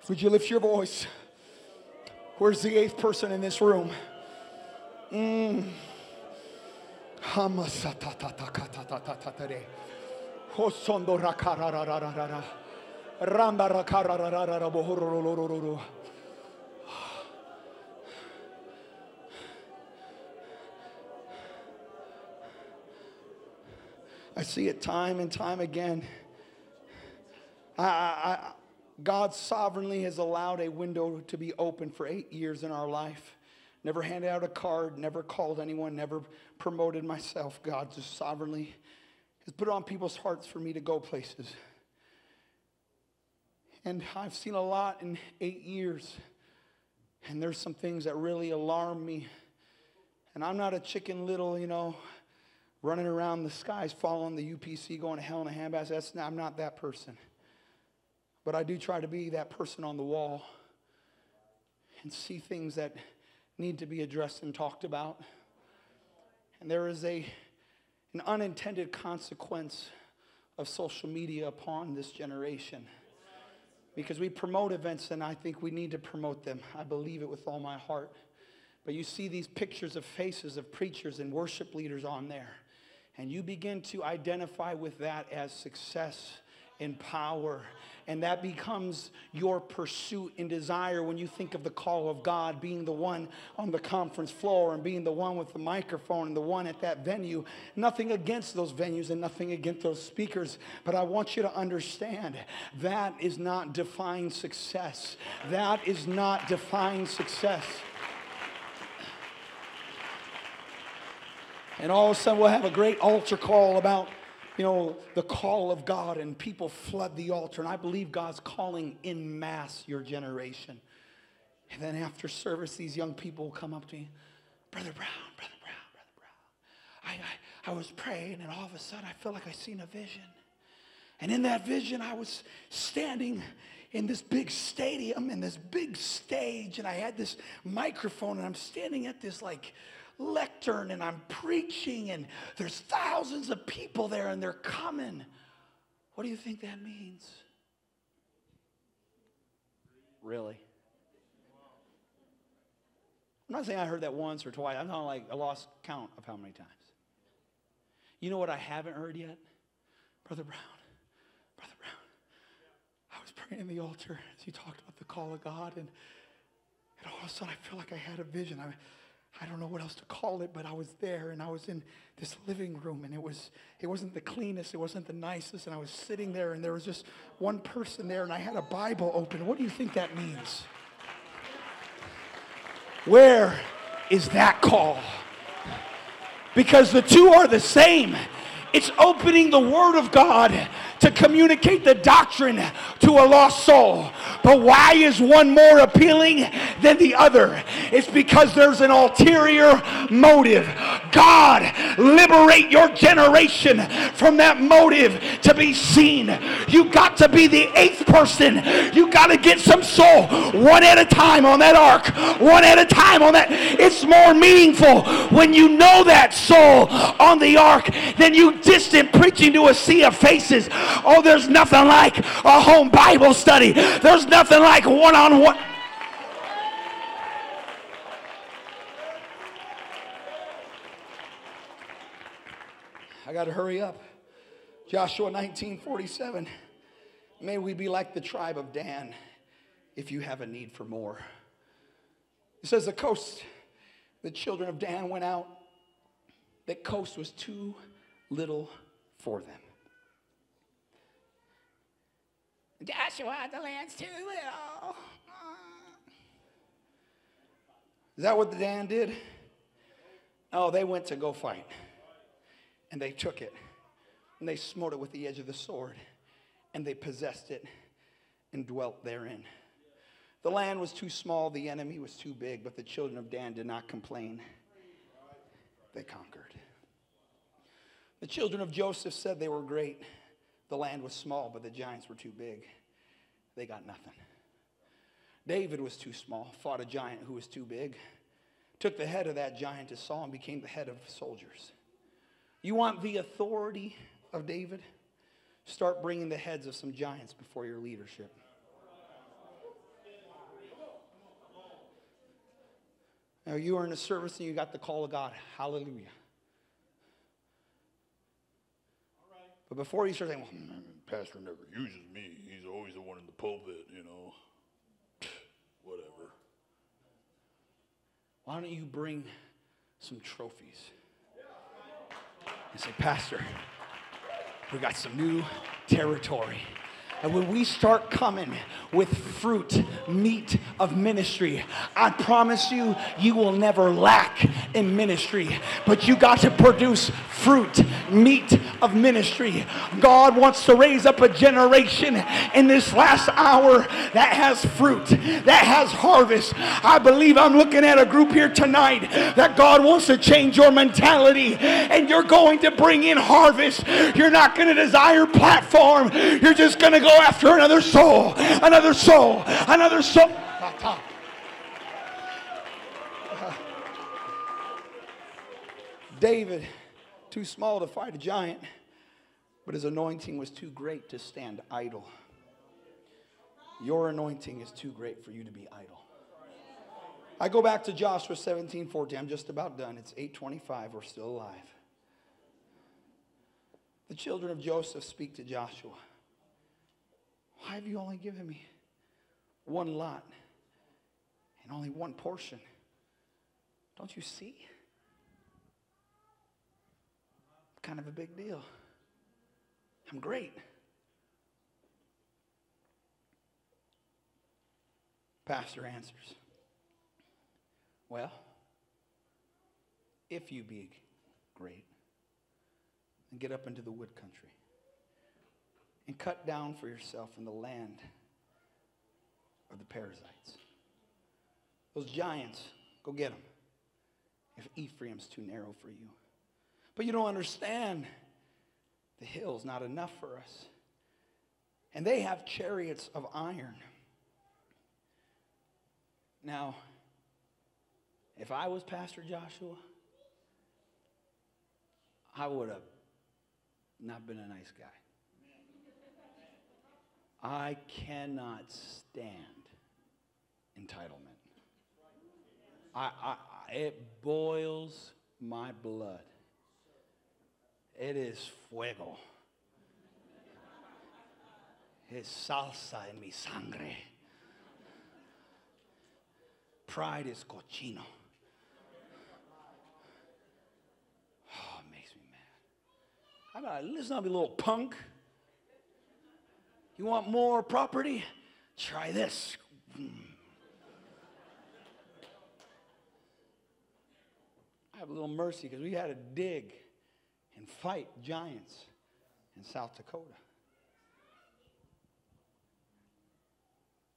Would you lift your voice? Where's the eighth person in this room? I see it time and time again. God sovereignly has allowed a window to be open for 8 years in our life. Never handed out a card, never called anyone, never promoted myself. God just sovereignly has put it on people's hearts for me to go places. And I've seen a lot in 8 years. And there's some things that really alarm me. And I'm not a chicken little, running around the skies, following the UPC, going to hell in a handbasket. I'm not that person. But I do try to be that person on the wall and see things that need to be addressed and talked about. And there is an unintended consequence of social media upon this generation. Because we promote events, and I think we need to promote them. I believe it with all my heart. But you see these pictures of faces of preachers and worship leaders on there. And you begin to identify with that as success and power. And that becomes your pursuit and desire when you think of the call of God, being the one on the conference floor and being the one with the microphone and the one at that venue. Nothing against those venues and nothing against those speakers, but I want you to understand that is not defined success. That is not defined success. And all of a sudden we'll have a great altar call about the call of God, and people flood the altar. And I believe God's calling in mass your generation. And then after service, these young people will come up to me, Brother Brown. I was praying, and all of a sudden I feel like I seen a vision. And in that vision, I was standing in this big stadium and this big stage, and I had this microphone, and I'm standing at this lectern, and I'm preaching, and there's thousands of people there, and they're coming. What do you think that means? Really? I'm not saying I heard that once or twice. I'm not I lost count of how many times. You know what I haven't heard yet? Brother Brown. I was praying in the altar as you talked about the call of God, and all of a sudden I feel like I had a vision. I don't know what else to call it, but I was there, and I was in this living room, and it wasn't the cleanest, it wasn't the nicest, and I was sitting there, and there was just one person there, and I had a Bible open. What do you think that means? Where is that call? Because the two are the same. It's opening the Word of God to communicate the doctrine to a lost soul. But why is one more appealing than the other? It's because there's an ulterior motive. God, liberate your generation from that motive to be seen. You got to be the eighth person. You got to get some soul one at a time on that ark, one at a time on that. It's more meaningful when you know that soul on the ark than you distant preaching to a sea of faces. Oh, there's nothing like a home Bible study. There's nothing like one-on-one. I got to hurry up. Joshua 19:47. May we be like the tribe of Dan if you have a need for more. It says the coast, the children of Dan went out. The coast was too little for them. Joshua, the land's too little. Is that what the Dan did? No, they went to go fight. And they took it. And they smote it with the edge of the sword. And they possessed it and dwelt therein. The land was too small, the enemy was too big, but the children of Dan did not complain. They conquered. The children of Joseph said they were great. The land was small, but the giants were too big. They got nothing. David was too small, fought a giant who was too big, took the head of that giant to Saul and became the head of soldiers. You want the authority of David? Start bringing the heads of some giants before your leadership. Now, you are in a service and you got the call of God. Hallelujah. But before you start saying, well, Pastor never uses me. He's always the one in the pulpit, you know. Whatever. Why don't you bring some trophies? And say, Pastor, we got some new territory. And when we start coming with fruit, meat of ministry, I promise you, you will never lack in ministry. But you got to produce fruit, meat of ministry. God wants to raise up a generation in this last hour that has fruit, that has harvest. I believe I'm looking at a group here tonight that God wants to change your mentality, and you're going to bring in harvest. You're not going to desire platform. You're just going to go after another soul, another soul, another soul. David, too small to fight a giant, but his anointing was too great to stand idle. Your anointing is too great for you to be idle. I go back to Joshua 17:14. I'm just about done. It's 8:25. We're still alive. The children of Joseph speak to Joshua. Why have you only given me one lot and only one portion? Don't you see? Kind of a big deal. I'm great. Pastor answers, well, if you be great, then get up into the wood country and cut down for yourself in the land of the Perizzites. Those giants, go get them. If Ephraim's too narrow for you. But you don't understand. The hill's not enough for us. And they have chariots of iron. Now, if I was Pastor Joshua, I would have not been a nice guy. I cannot stand entitlement. It boils my blood. It is fuego. It's salsa in mi sangre. Pride is cochino. Oh, it makes me mad. I gotta listen up, you little punk. You want more property? Try this. I have a little mercy because we had to dig and fight giants in South Dakota.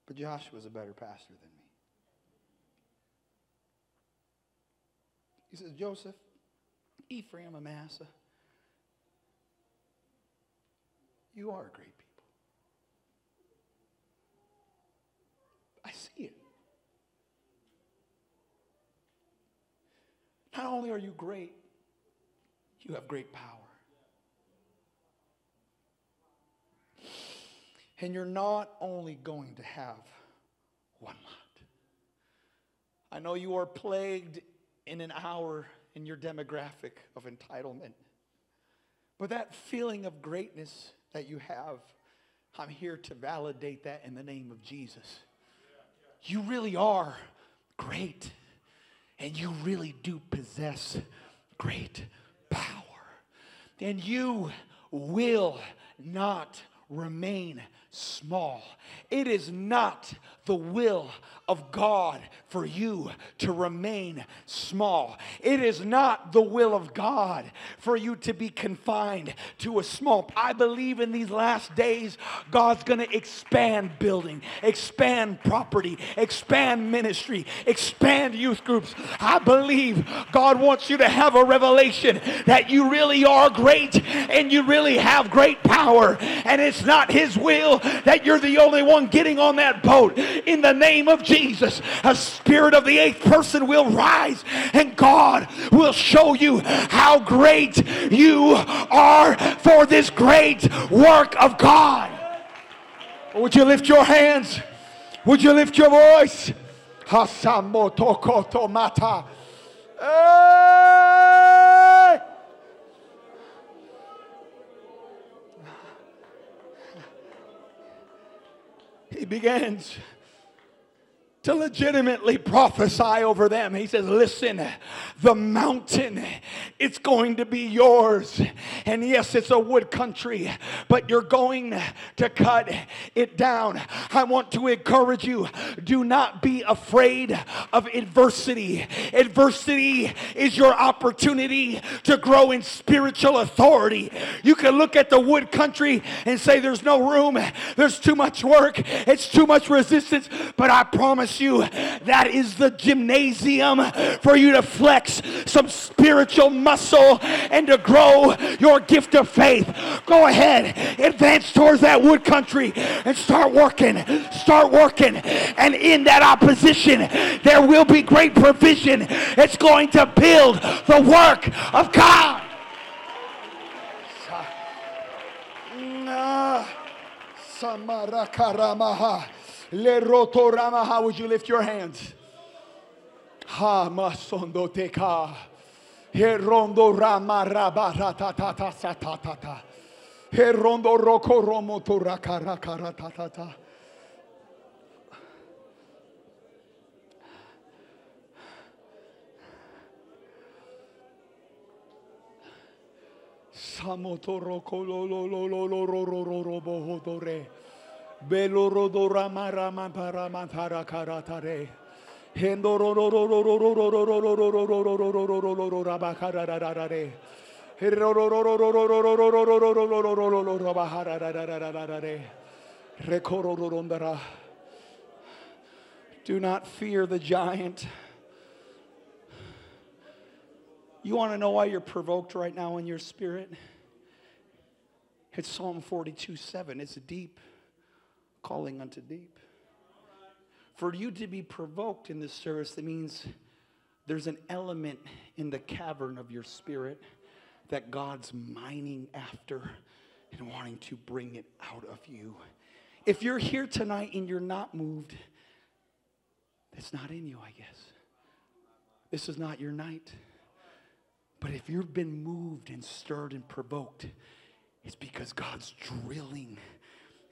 But Joshua's a better pastor than me. He says, Joseph, Ephraim, and Manasseh, you are a great people. I see it. Not only are you great, you have great power. And you're not only going to have one lot. I know you are plagued in an hour in your demographic of entitlement. But that feeling of greatness that you have, I'm here to validate that in the name of Jesus. You really are great, and you really do possess great power, and you will not remain small. It is not the will of God for you to remain small. It is not the will of God for you to be confined to a small. I believe in these last days, God's going to expand building, expand property, expand ministry, expand youth groups. I believe God wants you to have a revelation that you really are great and you really have great power. and it's not his will that you're the only one getting on that boat. In the name of Jesus, a spirit of the eighth person will rise, and God will show you how great you are for this great work of God. Would you lift your hands? Would you lift your voice? Hasamotokotomata. Hey! He begins to legitimately prophesy over them. He says, listen, the mountain, it's going to be yours. And yes, it's a wood country, but you're going to cut it down. I want to encourage you, do not be afraid of adversity. Adversity is your opportunity to grow in spiritual authority. You can look at the wood country and say, there's no room, there's too much work, it's too much resistance, but I promise you, that is the gymnasium for you to flex some spiritual muscle and to grow your gift of faith. Go ahead, advance towards that wood country and start working, and in that opposition there will be great provision. It's going to build the work of God. How would you lift your hands? Ha masondo teka, herondo rama rabara tatata satatata, herondo roko romo to rakara karatatata. Samoto roko lo bohodore. Do not fear the giant. You want to know why you're provoked right now in your spirit? It's Psalm 42:7. It's deep. Calling unto deep. For you to be provoked in this service, that means there's an element in the cavern of your spirit that God's mining after and wanting to bring it out of you. If you're here tonight and you're not moved, that's not in you, I guess. This is not your night. But if you've been moved and stirred and provoked, it's because God's drilling.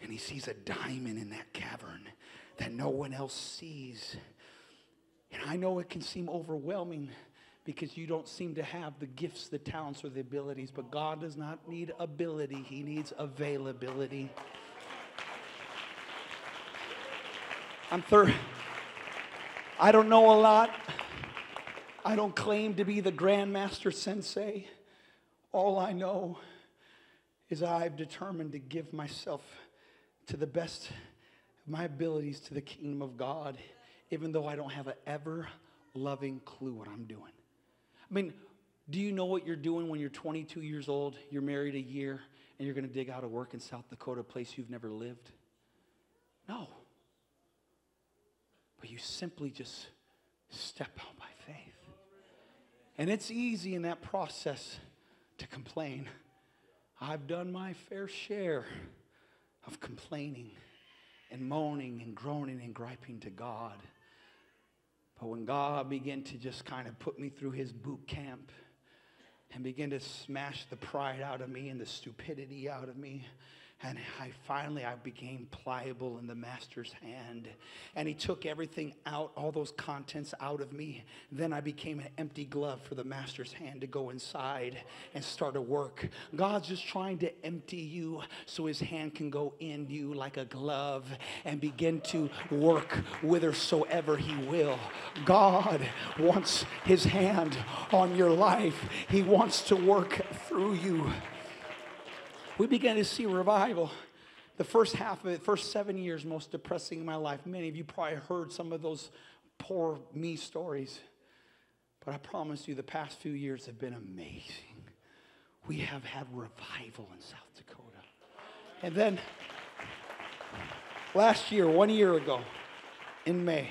And he sees a diamond in that cavern that no one else sees. And I know it can seem overwhelming because you don't seem to have the gifts, the talents, or the abilities. But God does not need ability. He needs availability. I don't know a lot. I don't claim to be the grandmaster sensei. All I know is I've determined to give myself to the best of my abilities to the kingdom of God, even though I don't have an ever-loving clue what I'm doing. I mean, do you know what you're doing when you're 22 years old, you're married a year, and you're going to dig out of work in South Dakota, a place you've never lived? No. But you simply just step out by faith. And it's easy in that process to complain. I've done my fair share of complaining and moaning and groaning and griping to God. But when God began to just kind of put me through his boot camp and begin to smash the pride out of me and the stupidity out of me, and I finally became pliable in the master's hand, and he took everything out, all those contents out of me, then I became an empty glove for the master's hand to go inside and start a work. God's just trying to empty you so his hand can go in you like a glove and begin to work whithersoever he will. God wants his hand on your life. He wants to work through you. We began to see revival. The first half of it, first 7 years, most depressing in my life. Many of you probably heard some of those poor me stories. But I promise you, the past few years have been amazing. We have had revival in South Dakota. And then last year, 1 year ago, in May,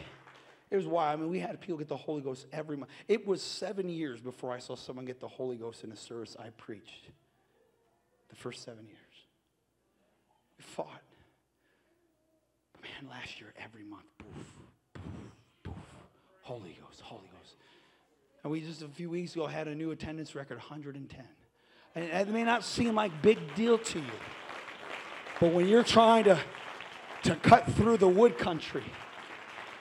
it was wild. I mean, we had people get the Holy Ghost every month. It was 7 years before I saw someone get the Holy Ghost in a service I preached. The first 7 years. We fought. But man, last year, every month, poof, poof, poof, Holy Ghost, Holy Ghost. And we just a few weeks ago had a new attendance record, 110. And it may not seem like a big deal to you. But when you're trying to cut through the wood country.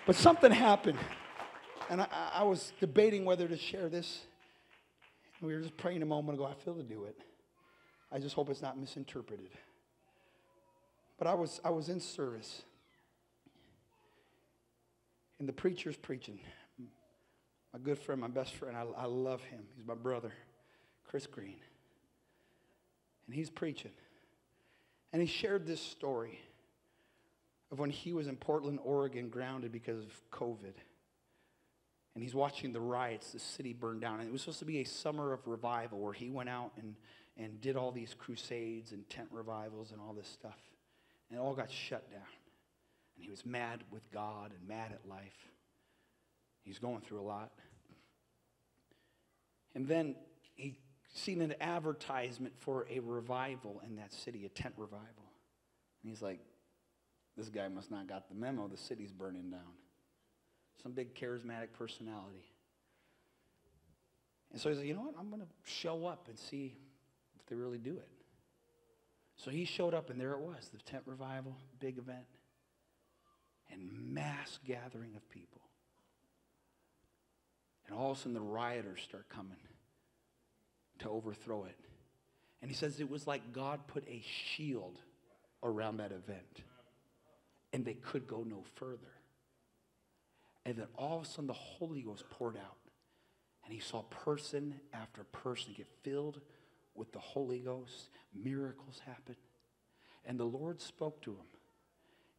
But something happened. And I was debating whether to share this. We were just praying a moment ago. I feel to do it. I just hope it's not misinterpreted. But I was in service. And the preacher's preaching. My good friend, my best friend. I love him. He's my brother. Chris Green. And he's preaching. And he shared this story of when he was in Portland, Oregon, grounded because of COVID. And he's watching the riots, the city burned down. And it was supposed to be a summer of revival where he went out and did all these crusades and tent revivals and all this stuff. And it all got shut down. And he was mad with God and mad at life. He's going through a lot. And then he seen an advertisement for a revival in that city, a tent revival. And he's like, this guy must not got the memo. The city's burning down. Some big charismatic personality. And so he's like, you know what? I'm going to show up and see if they really do it. So he showed up, and there it was, the tent revival, big event, and mass gathering of people. And all of a sudden, the rioters start coming to overthrow it. And he says it was like God put a shield around that event. And they could go no further. And then all of a sudden the Holy Ghost poured out. And he saw person after person get filled with the Holy Ghost. Miracles happen. And the Lord spoke to him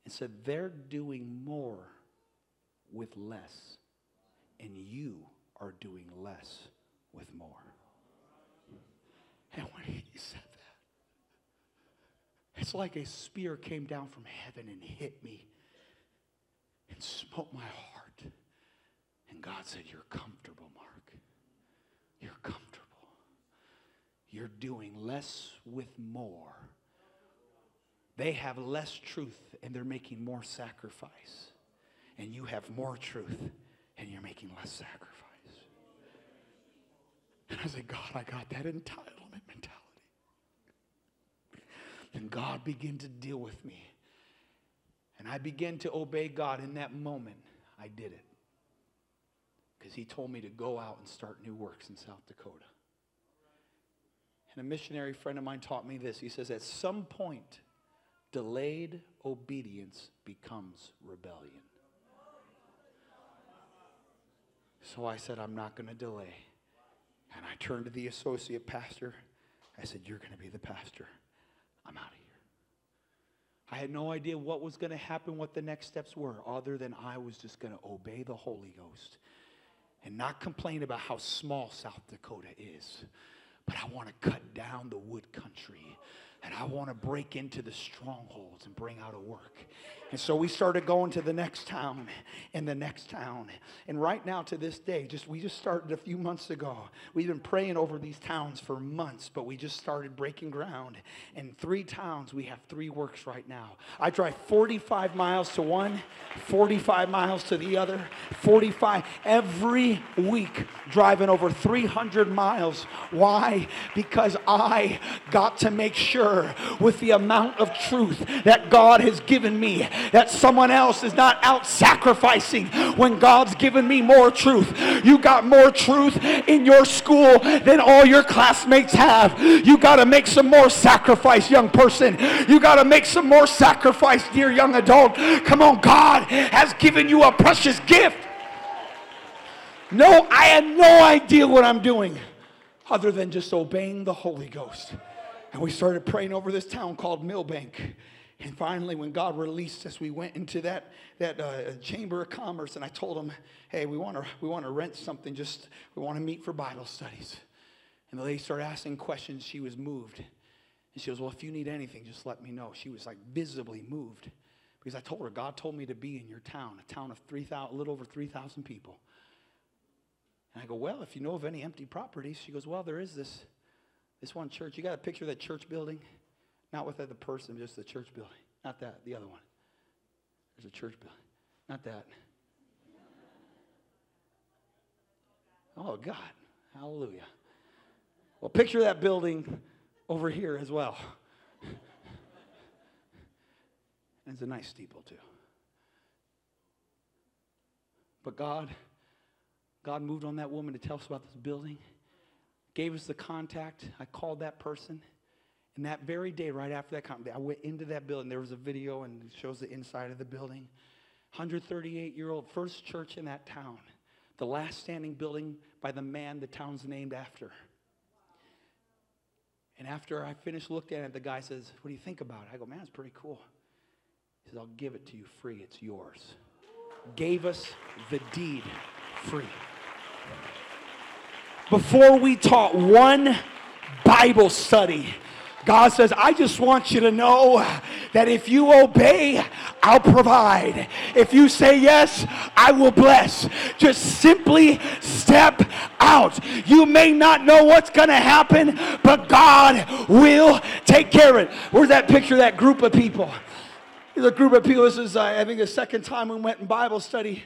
and said, they're doing more with less. And you are doing less with more. And when he said, it's like a spear came down from heaven and hit me and smote my heart. And God said, you're comfortable, Mark. You're comfortable. You're doing less with more. They have less truth and they're making more sacrifice. And you have more truth and you're making less sacrifice. And I said, God, I got that entitlement mentality. And God began to deal with me. And I began to obey God. In that moment, I did it. Because he told me to go out and start new works in South Dakota. And a missionary friend of mine taught me this. He says, at some point, delayed obedience becomes rebellion. So I said, I'm not going to delay. And I turned to the associate pastor. I said, you're going to be the pastor. I'm out of here. I had no idea what was going to happen, what the next steps were, other than I was just going to obey the Holy Ghost and not complain about how small South Dakota is. But I want to cut down the wood country, and I want to break into the strongholds and bring out a work. And so we started going to the next town and the next town. And right now to this day, we just started a few months ago. We've been praying over these towns for months, but we just started breaking ground. In 3 towns, we have 3 works right now. I drive 45 miles to one, 45 miles to the other, 45 every week, driving over 300 miles. Why? Because I got to make sure with the amount of truth that God has given me, that someone else is not out sacrificing when God's given me more truth. You got more truth in your school than all your classmates have. You got to make some more sacrifice, young person. You got to make some more sacrifice, dear young adult. Come on, God has given you a precious gift. No, I had no idea what I'm doing other than just obeying the Holy Ghost. And we started praying over this town called Millbank. And finally, when God released us, we went into that chamber of commerce. And I told them, hey, we want to rent something. Just we want to meet for Bible studies. And the lady started asking questions. She was moved. And she goes, well, if you need anything, just let me know. She was like visibly moved because I told her, God told me to be in your town, a town of 3,000, a little over 3,000 people. And I go, well, if you know of any empty properties. She goes, well, there is this one church. You got a picture of that church building? Not with the person, just the church building. Not that, the other one. There's a church building. Not that. Oh, God. Hallelujah. Well, picture that building over here as well. And it's a nice steeple, too. But God moved on that woman to tell us about this building, gave us the contact. I called that person. And that very day, right after that conference, I went into that building. There was a video, and it shows the inside of the building. 138-year-old, first church in that town. The last standing building by the man the town's named after. And after I finished looking at it, the guy says, what do you think about it? I go, man, it's pretty cool. He says, I'll give it to you free. It's yours. Gave us the deed free. Before we taught one Bible study, God says, I just want you to know that if you obey, I'll provide. If you say yes, I will bless. Just simply step out. You may not know what's going to happen, but God will take care of it. Where's that picture of that group of people? The group of people, this is, I think, the second time we went in Bible study.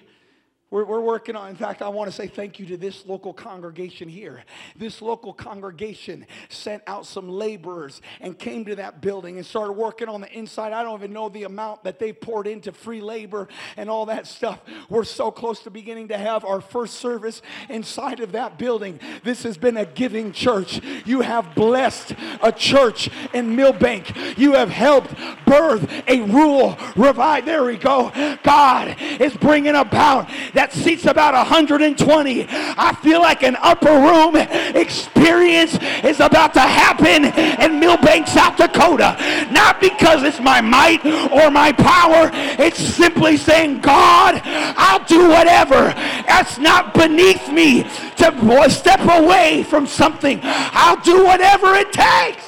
We're working on, in fact, I want to say thank you to this local congregation here. This local congregation sent out some laborers and came to that building and started working on the inside. I don't even know the amount that they poured into free labor and all that stuff. We're so close to beginning to have our first service inside of that building. This has been a giving church. You have blessed a church in Millbank. You have helped birth a rural revival. There we go. God is bringing about that. That seats about 120. I feel like an upper room experience is about to happen in Millbank, South Dakota. Not because it's my might or my power. It's simply saying, God, I'll do whatever. That's not beneath me to step away from something. I'll do whatever it takes.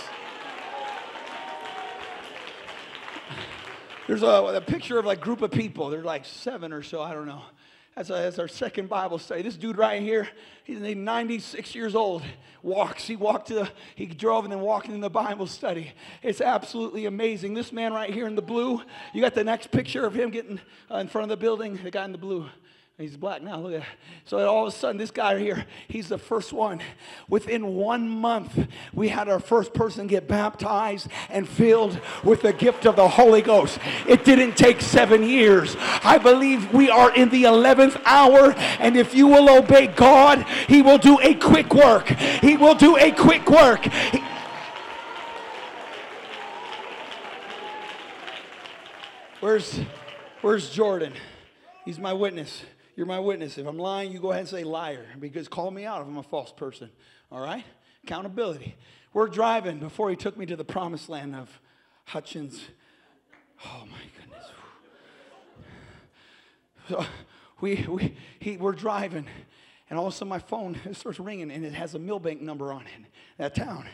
There's a picture of a group of people. There's like seven or so, I don't know. That's our second Bible study. This dude right here, he's 96 years old. Walks. He drove and then walked in the Bible study. It's absolutely amazing. This man right here in the blue, you got the next picture of him getting in front of the building. The guy in the blue. He's black now, look at that. So all of a sudden, this guy right here, he's the first one. Within 1 month, we had our first person get baptized and filled with the gift of the Holy Ghost. It didn't take 7 years. I believe we are in the 11th hour, and if you will obey God, He will do a quick work. He will do a quick work. Where's Jordan? He's my witness. You're my witness. If I'm lying, you go ahead and say liar, because call me out if I'm a false person. All right? Accountability. We're driving before he took me to the promised land of Hutchins. Oh, my goodness. So we're driving, and all of a sudden my phone starts ringing, and it has a Millbank number on it, that town.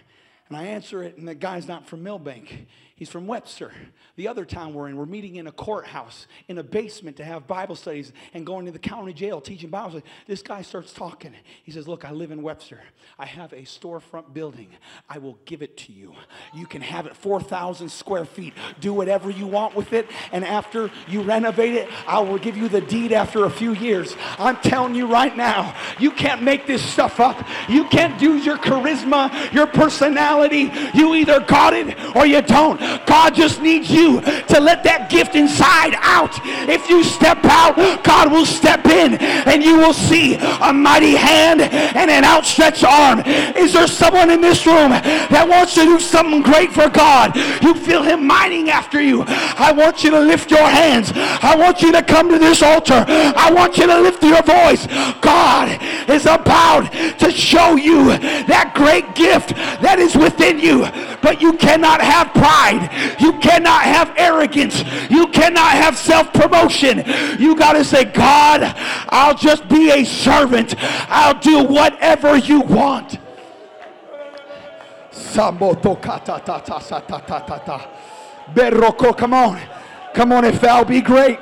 And I answer it, and the guy's not from Millbank. He's from Webster, the other town we're in. We're meeting in a courthouse, in a basement to have Bible studies and going to the county jail teaching Bible studies. This guy starts talking. He says, look, I live in Webster. I have a storefront building. I will give it to you. You can have it, 4,000 square feet. Do whatever you want with it, and after you renovate it, I will give you the deed after a few years. I'm telling you right now, you can't make this stuff up. You can't use your charisma, your personality. You either got it or you don't. God just needs you to let that gift inside out. If you step out, God will step in, and you will see a mighty hand and an outstretched arm. Is there someone in this room that wants to do something great for God? You feel Him mining after you. I want you to lift your hands. I want you to come to this altar. I want you to lift your voice. God is about to show you that great gift that is within you, but you cannot have pride. You cannot have arrogance. You cannot have self-promotion. You got to say, God, I'll just be a servant. I'll do whatever you want. Come on. Come on, if thou be great.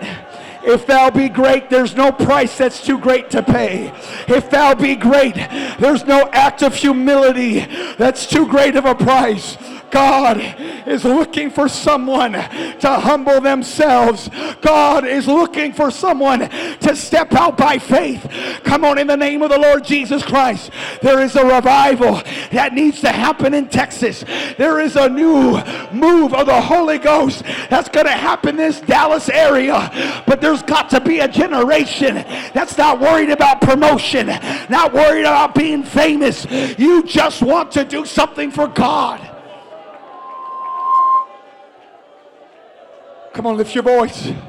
If thou be great, there's no price that's too great to pay. If thou be great, there's no act of humility that's too great of a price. God is looking for someone to humble themselves. God is looking for someone to step out by faith. Come on, in the name of the Lord Jesus Christ. There is a revival that needs to happen in Texas. There is a new move of the Holy Ghost that's going to happen in this Dallas area. But there's got to be a generation that's not worried about promotion, not worried about being famous. You just want to do something for God. Come on, lift your voice. You don't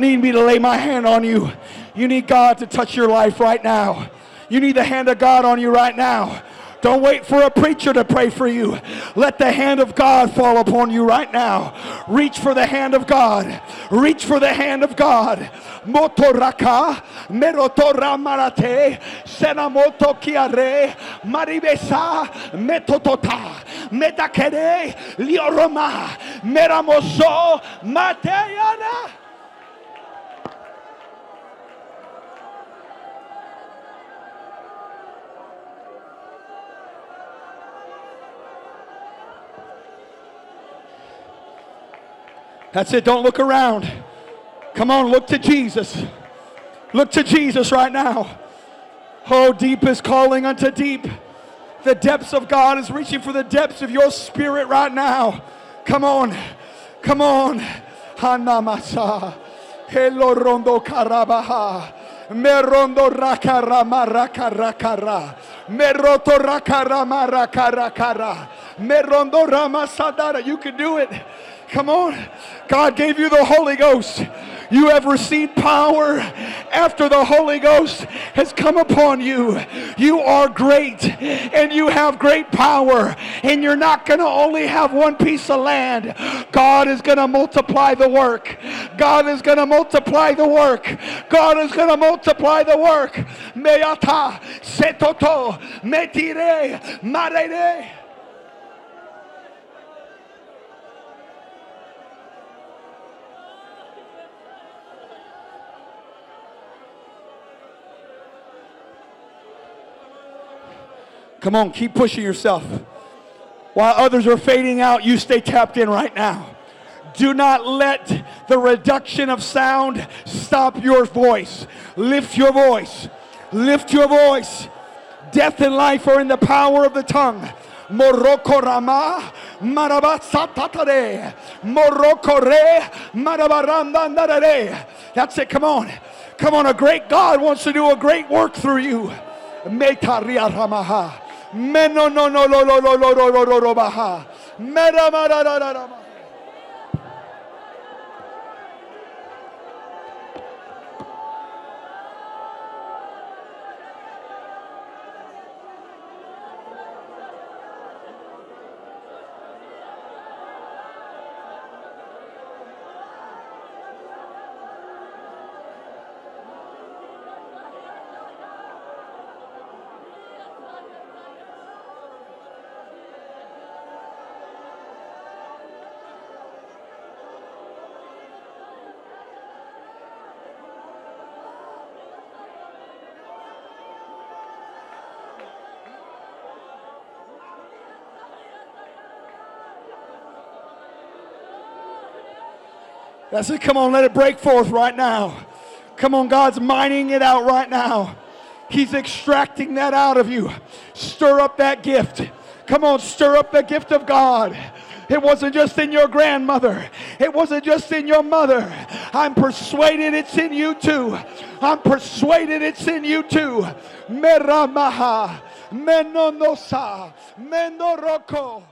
need me to lay my hand on you. You need God to touch your life right now. You need the hand of God on you right now. Don't wait for a preacher to pray for you. Let the hand of God fall upon you right now. Reach for the hand of God. Reach for the hand of God. Motoraka, merotora marate, senamoto kiare, maribesa, metotota, metakere, lioroma, meramoso, mateyana. That's it. Don't look around. Come on, look to Jesus. Look to Jesus right now. Oh, deep is calling unto deep. The depths of God is reaching for the depths of your spirit right now. Come on. Come on. Hanamasa. Helo rondo karabaha. Merondo rakarama rakarakara. Meroto rakarama rakarakara. Merondo rama sadara. You can do it. Come on. God gave you the Holy Ghost. You have received power after the Holy Ghost has come upon you. You are great and you have great power, and you're not going to only have one piece of land. God is going to multiply the work. God is going to multiply the work. God is going to multiply the work. Meata, setoto, metire, marere. Come on, keep pushing yourself. While others are fading out, you stay tapped in right now. Do not let the reduction of sound stop your voice. Lift your voice. Lift your voice. Death and life are in the power of the tongue. Morokorama marabatsatatare. Morokore marabarandandarare. That's it, come on. Come on, a great God wants to do a great work through you. Metaria Ramaha. Meno no no lo lo lo lo lo lo lo baha. Mera. That's it. Come on, let it break forth right now. Come on, God's mining it out right now. He's extracting that out of you. Stir up that gift. Come on, stir up the gift of God. It wasn't just in your grandmother. It wasn't just in your mother. I'm persuaded it's in you too. I'm persuaded it's in you too. Meramaha, menonosa, menoroko.